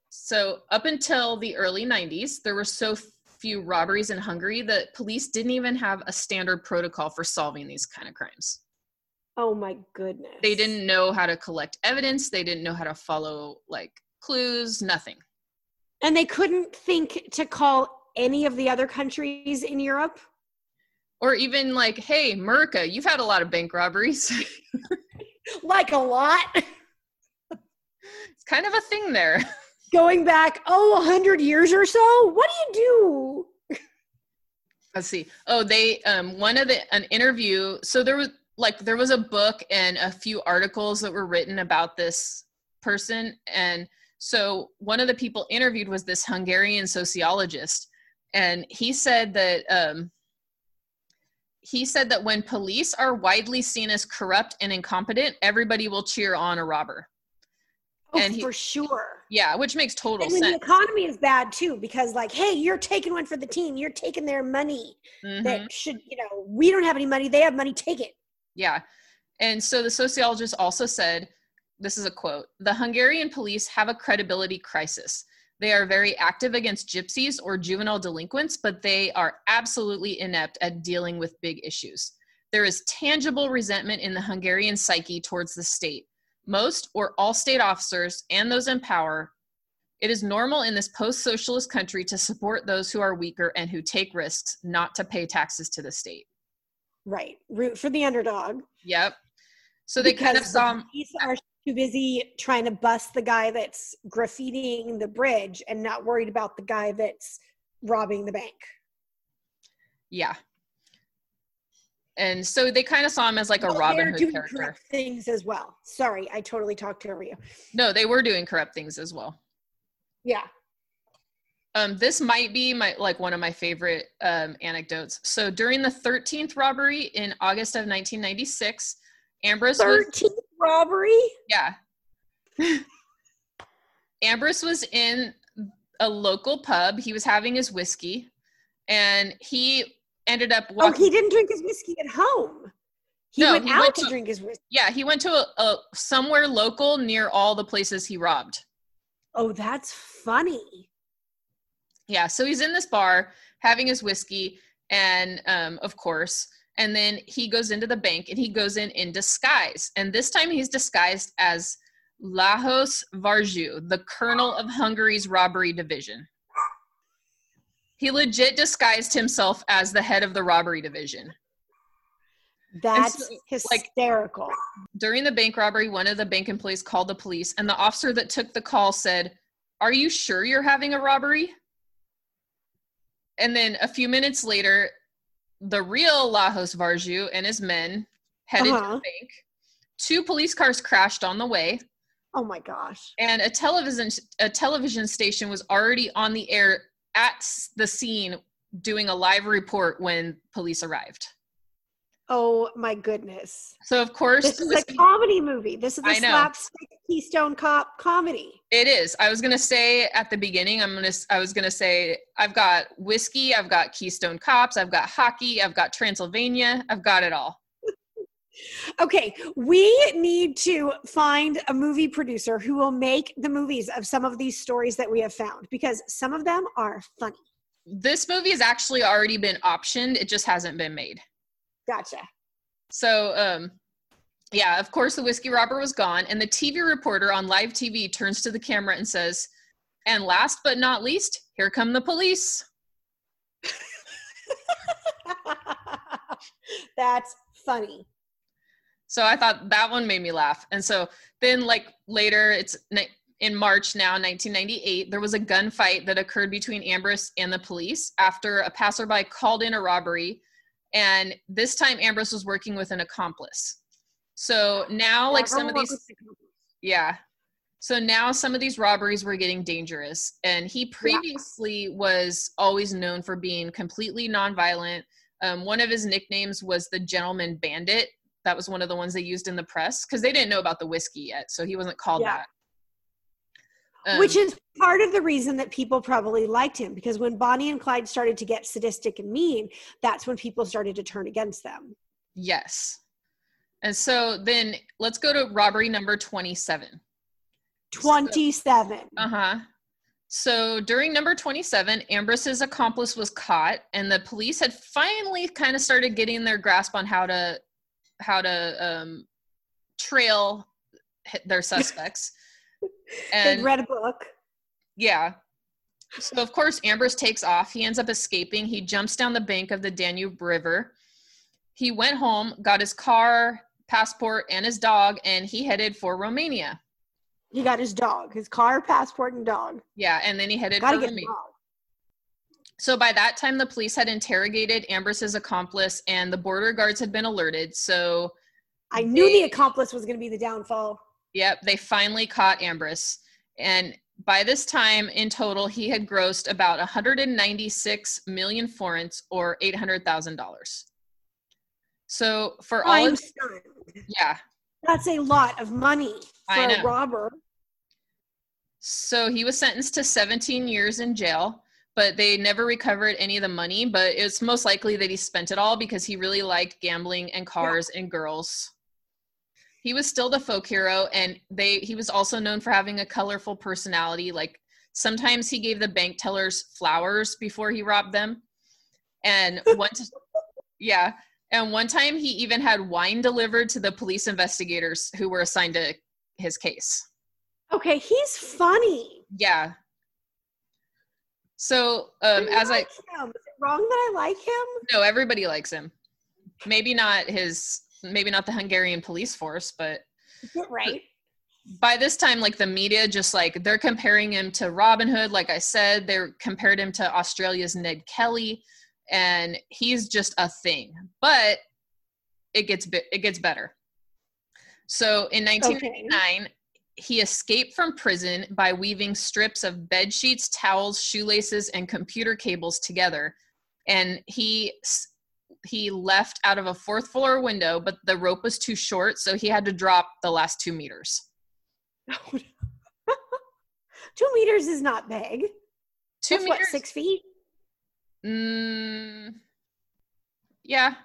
So up until the early 90s, there were so few robberies in Hungary, the police didn't even have a standard protocol for solving these kind of crimes. Oh my goodness. They didn't know how to collect evidence. They didn't know how to follow like clues, nothing. And they couldn't think to call any of the other countries in Europe? Or even like, hey, Merca, you've had a lot of bank robberies. Like a lot. It's kind of a thing there. Going back, 100 years or so? What do you do? Let's see. Oh, they, an interview. So there was a book and a few articles that were written about this person. And so one of the people interviewed was this Hungarian sociologist. And he said that when police are widely seen as corrupt and incompetent, everybody will cheer on a robber. Oh, and for sure. Yeah, which makes total sense. The economy is bad too, because like, hey, you're taking one for the team. You're taking their money. Mm-hmm. That should, we don't have any money. They have money. Take it. Yeah. And so the sociologist also said, this is a quote, "The Hungarian police have a credibility crisis. They are very active against gypsies or juvenile delinquents, but they are absolutely inept at dealing with big issues. There is tangible resentment in the Hungarian psyche towards the state. Most or all state officers and those in power, it is normal in this post-socialist country to support those who are weaker and who take risks, not to pay taxes to the state." Right. Root for the underdog. Yep. So they kind of saw... Police are too busy trying to bust the guy that's graffitiing the bridge and not worried about the guy that's robbing the bank. Yeah. And so they kind of saw him as like a Robin Hood character. They were doing corrupt things as well. Sorry, I totally talked over you. No, they were doing corrupt things as well. Yeah. This might be one of my favorite anecdotes. So during the 13th robbery in August of 1996, Ambrus 13th robbery? Yeah. Ambrus was in a local pub. He was having his whiskey, and he ended up walking. Oh, he didn't drink his whiskey at home. He went out to drink his whiskey. Yeah, he went to a somewhere local near all the places he robbed. Oh, that's funny. Yeah, so he's in this bar having his whiskey, and of course, and then he goes into the bank, and he goes in disguise. And this time he's disguised as Lajos Varju, the colonel of Hungary's robbery division. He legit disguised himself as the head of the robbery division. That's hysterical. During the bank robbery, one of the bank employees called the police, and the officer that took the call said, "Are you sure you're having a robbery?" And then a few minutes later, the real Lajos Varju and his men headed to the bank. 2 police cars crashed on the way. Oh my gosh. And a television station was already on the air at the scene doing a live report when police arrived. Oh my goodness. So of course, this is a comedy movie. This is a slapstick Keystone Cop comedy. It is. I was going to say at the beginning, I was going to say, I've got whiskey, I've got Keystone Cops, I've got hockey, I've got Transylvania, I've got it all. Okay, we need to find a movie producer who will make the movies of some of these stories that we have found, because some of them are funny. This movie has actually already been optioned. It just hasn't been made. Gotcha. So, yeah, of course the whiskey robber was gone, and the TV reporter on live TV turns to the camera and says, "And last but not least, here come the police." That's funny. So I thought that one made me laugh. And so then later, it's in March now, 1998, there was a gunfight that occurred between Ambrus and the police after a passerby called in a robbery. And this time Ambrus was working with an accomplice. So now some of these robberies were getting dangerous. And he previously was always known for being completely nonviolent. One of his nicknames was the Gentleman Bandit. That was one of the ones they used in the press because they didn't know about the whiskey yet. So he wasn't called that. Which is part of the reason that people probably liked him, because when Bonnie and Clyde started to get sadistic and mean, that's when people started to turn against them. Yes. And so then let's go to robbery number 27. So, So during number 27, Ambrus's accomplice was caught, and the police had finally kind of started getting their grasp on how to trail their suspects. And they read a book. Yeah. So of course, Ambrus takes off. He ends up escaping. He jumps down the bank of the Danube River. He went home, got his car, passport, and his dog, and he headed for Romania. He got his dog, his car, passport, and dog. Yeah, and then he headed for Romania. So by that time, the police had interrogated Ambrus's accomplice, and the border guards had been alerted. So I knew the accomplice was going to be the downfall. Yep, they finally caught Ambrus. And by this time, in total, he had grossed about 196 million forints, or $800,000. So for all of... Yeah. That's a lot of money for a robber. So he was sentenced to 17 years in jail, but they never recovered any of the money. But it's most likely that he spent it all because he really liked gambling and cars and girls. He was still the folk hero, and he was also known for having a colorful personality. Like, sometimes he gave the bank tellers flowers before he robbed them. And once, yeah. And one time he even had wine delivered to the police investigators who were assigned to his case. Okay, he's funny. Yeah. So, Is it wrong that I like him? No, everybody likes him. Maybe not the Hungarian police force, but... Right. By this time, like, the media just, like, they're comparing him to Robin Hood, like I said. They compared him to Australia's Ned Kelly. And he's just a thing, but it gets better. So in 1999, he escaped from prison by weaving strips of bed sheets, towels, shoelaces, and computer cables together. And he left out of a fourth floor window, but the rope was too short, so he had to drop the last 2 meters. 2 meters is not big. 2 meters, what, 6 feet? Yeah. I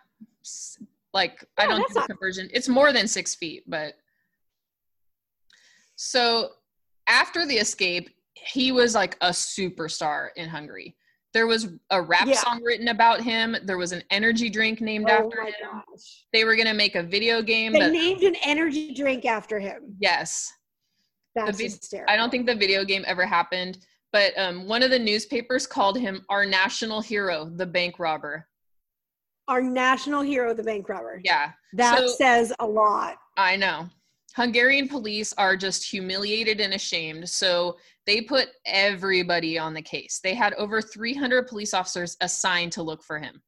don't do the conversion. It's more than 6 feet, but... So after the escape, he was like a superstar in Hungary. There was a rap song written about him. There was an energy drink named after him. Gosh. They were going to make a video game. They named an energy drink after him. Yes. That's hysterical. I don't think the video game ever happened. But one of the newspapers called him our national hero, the bank robber. Our national hero, the bank robber. Yeah. That says a lot. I know. Hungarian police are just humiliated and ashamed. So they put everybody on the case. They had over 300 police officers assigned to look for him.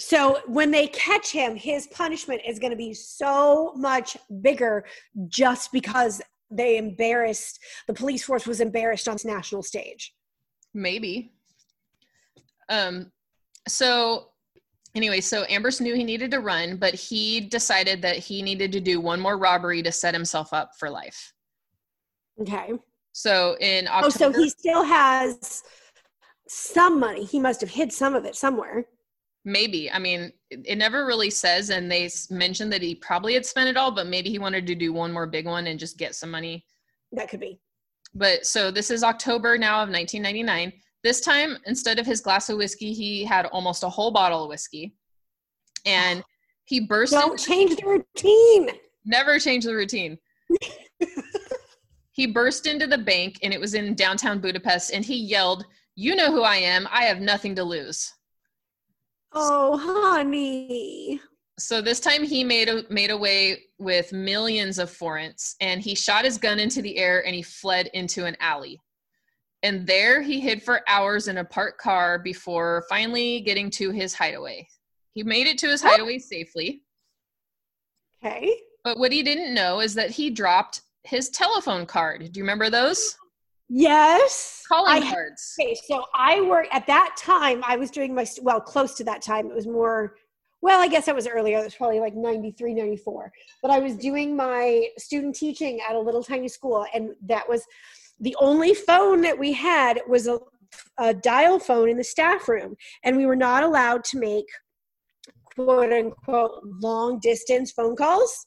So when they catch him, his punishment is going to be so much bigger just because the police force was embarrassed on its national stage. Maybe. So Ambrus knew he needed to run, but he decided that he needed to do one more robbery to set himself up for life. Okay. So in October... Oh, so he still has some money. He must have hid some of it somewhere. Maybe. I mean, it never really says, and they mentioned that he probably had spent it all, but maybe he wanted to do one more big one and just get some money. That could be. But so this is October now of 1999. This time, instead of his glass of whiskey, he had almost a whole bottle of whiskey. And he burst into... Don't change the routine! Never change the routine. He burst into the bank, and it was in downtown Budapest, and he yelled, "You know who I am. I have nothing to lose." Oh, honey. So this time he made away with millions of forints, and he shot his gun into the air and he fled into an alley. And there he hid for hours in a parked car before finally getting to his hideaway. He made it to his hideaway safely. Okay. But what he didn't know is that he dropped his telephone card. Do you remember those? Yes. Calling cards. Okay, so I worked at that time. I was doing my, close to that time. It was more, I guess that was earlier. It was probably like 93, 94. But I was doing my student teaching at a little tiny school. And that was the only phone that we had was a dial phone in the staff room. And we were not allowed to make quote unquote long distance phone calls.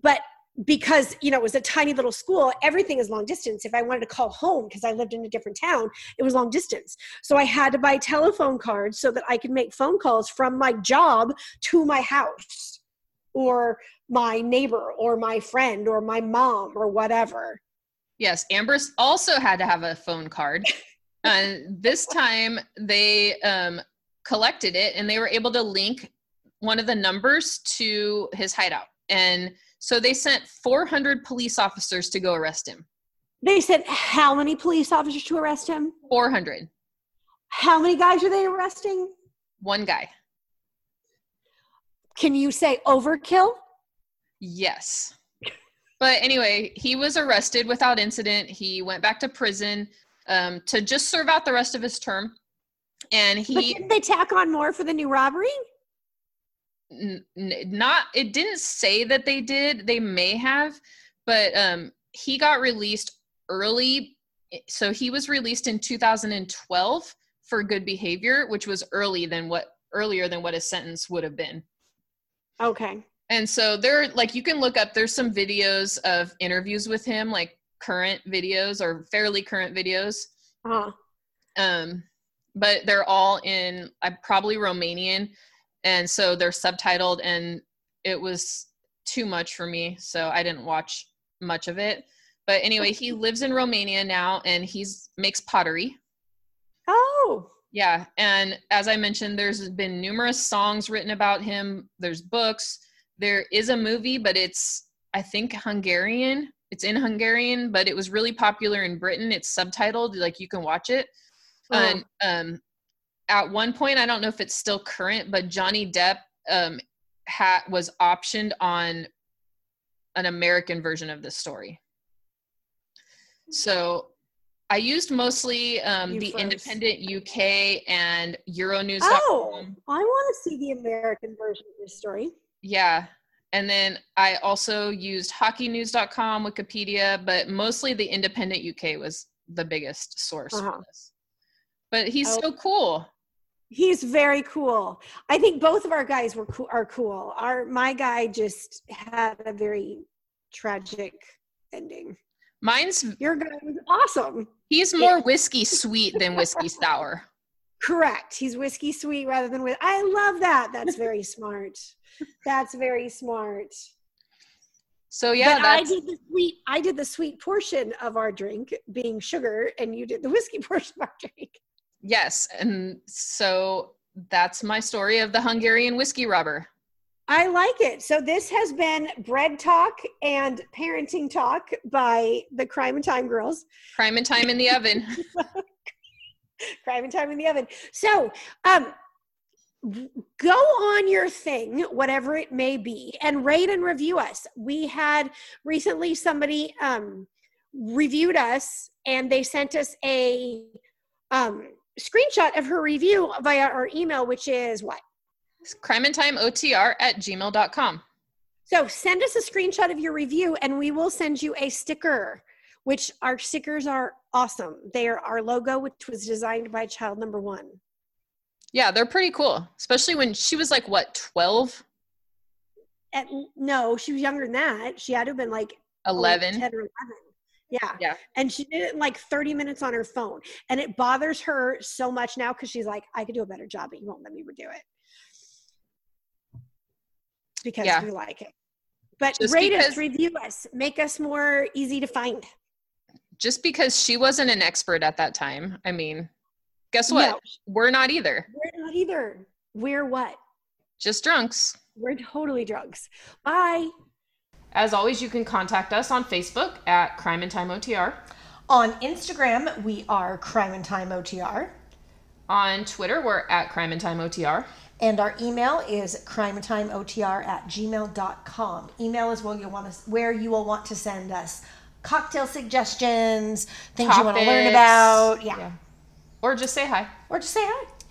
But because, you know, it was a tiny little school, everything is long distance. If I wanted to call home, because I lived in a different town, it was long distance. So I had to buy telephone cards so that I could make phone calls from my job to my house or my neighbor or my friend or my mom or whatever. Yes, Ambrose also had to have a phone card. And this time they collected it, and they were able to link one of the numbers to his hideout. And so they sent 400 police officers to go arrest him. They sent how many police officers to arrest him? 400. How many guys are they arresting? One guy. Can you say overkill? Yes. But anyway, he was arrested without incident. He went back to prison to just serve out the rest of his term. And he... But didn't they tack on more for the new robbery? It didn't say that they did. They may have, but he got released early. So he was released in 2012 for good behavior, which was earlier than what his sentence would have been. Okay. And so there, like, you can look up, there's some videos of interviews with him, like current videos or fairly current videos. Uh-huh. But they're all in probably Romanian. And so they're subtitled, and it was too much for me, so I didn't watch much of it. But anyway, he lives in Romania now, and he's makes pottery. Oh. Yeah. And as I mentioned, there's been numerous songs written about him. There's books. There is a movie, but it's, I think, Hungarian. It's in Hungarian, but it was really popular in Britain. It's subtitled. Like, you can watch it. Oh. And at one point, I don't know if it's still current, but Johnny Depp was optioned on an American version of this story. So I used mostly the first. Independent UK and Euronews.com. Oh, I want to see the American version of this story. Yeah. And then I also used hockeynews.com, Wikipedia, but mostly the independent UK was the biggest source for this. But he's so cool. He's very cool. I think both of our guys are cool. My guy just had a very tragic ending. Your guy was awesome. He's more whiskey sweet than whiskey sour. Correct. He's whiskey sweet rather than I love that. That's very smart. That's very smart. So yeah, I did the sweet portion of our drink being sugar, and you did the whiskey portion of our drink. Yes. And so that's my story of the Hungarian whiskey robber. I like it. So this has been Bread Talk and Parenting Talk by the Crime and Time Girls. Crime and Time in the Oven. Crime and Time in the Oven. So, go on your thing, whatever it may be, and rate and review us. We had recently somebody reviewed us, and they sent us a screenshot of her review via our email, which is what? crimeandtimeotr@gmail.com. So send us a screenshot of your review, and we will send you a sticker, which our stickers are awesome. They are our logo, which was designed by child number one. Yeah, they're pretty cool, especially when she was like, what, 12? No, she was younger than that. She had to have been like 11. 10 or 11. Yeah. And she did it in like 30 minutes on her phone. And it bothers her so much now because she's like, I could do a better job, but you won't let me redo it. Because we like it. But rate us, review us, make us more easy to find. Just because she wasn't an expert at that time, I mean... Guess what? No. We're not either. We're what? Just drunks. We're totally drunks. Bye. As always, you can contact us on Facebook at Crime and Time OTR. On Instagram, we are Crime and Time OTR. On Twitter, we're at Crime and Time OTR. And our email is crimeandtimeotr@gmail.com. Email is where you will want to send us cocktail suggestions, things Topics. You want to learn about. Yeah. Or just say hi.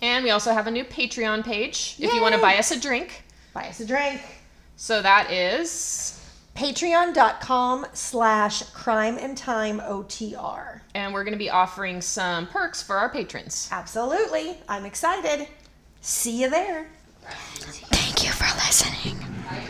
And we also have a new Patreon page. Yay. If you want to buy us a drink. So that is... Patreon.com/crimeandtimeotr. And we're going to be offering some perks for our patrons. Absolutely. I'm excited. See you there. Thank you for listening.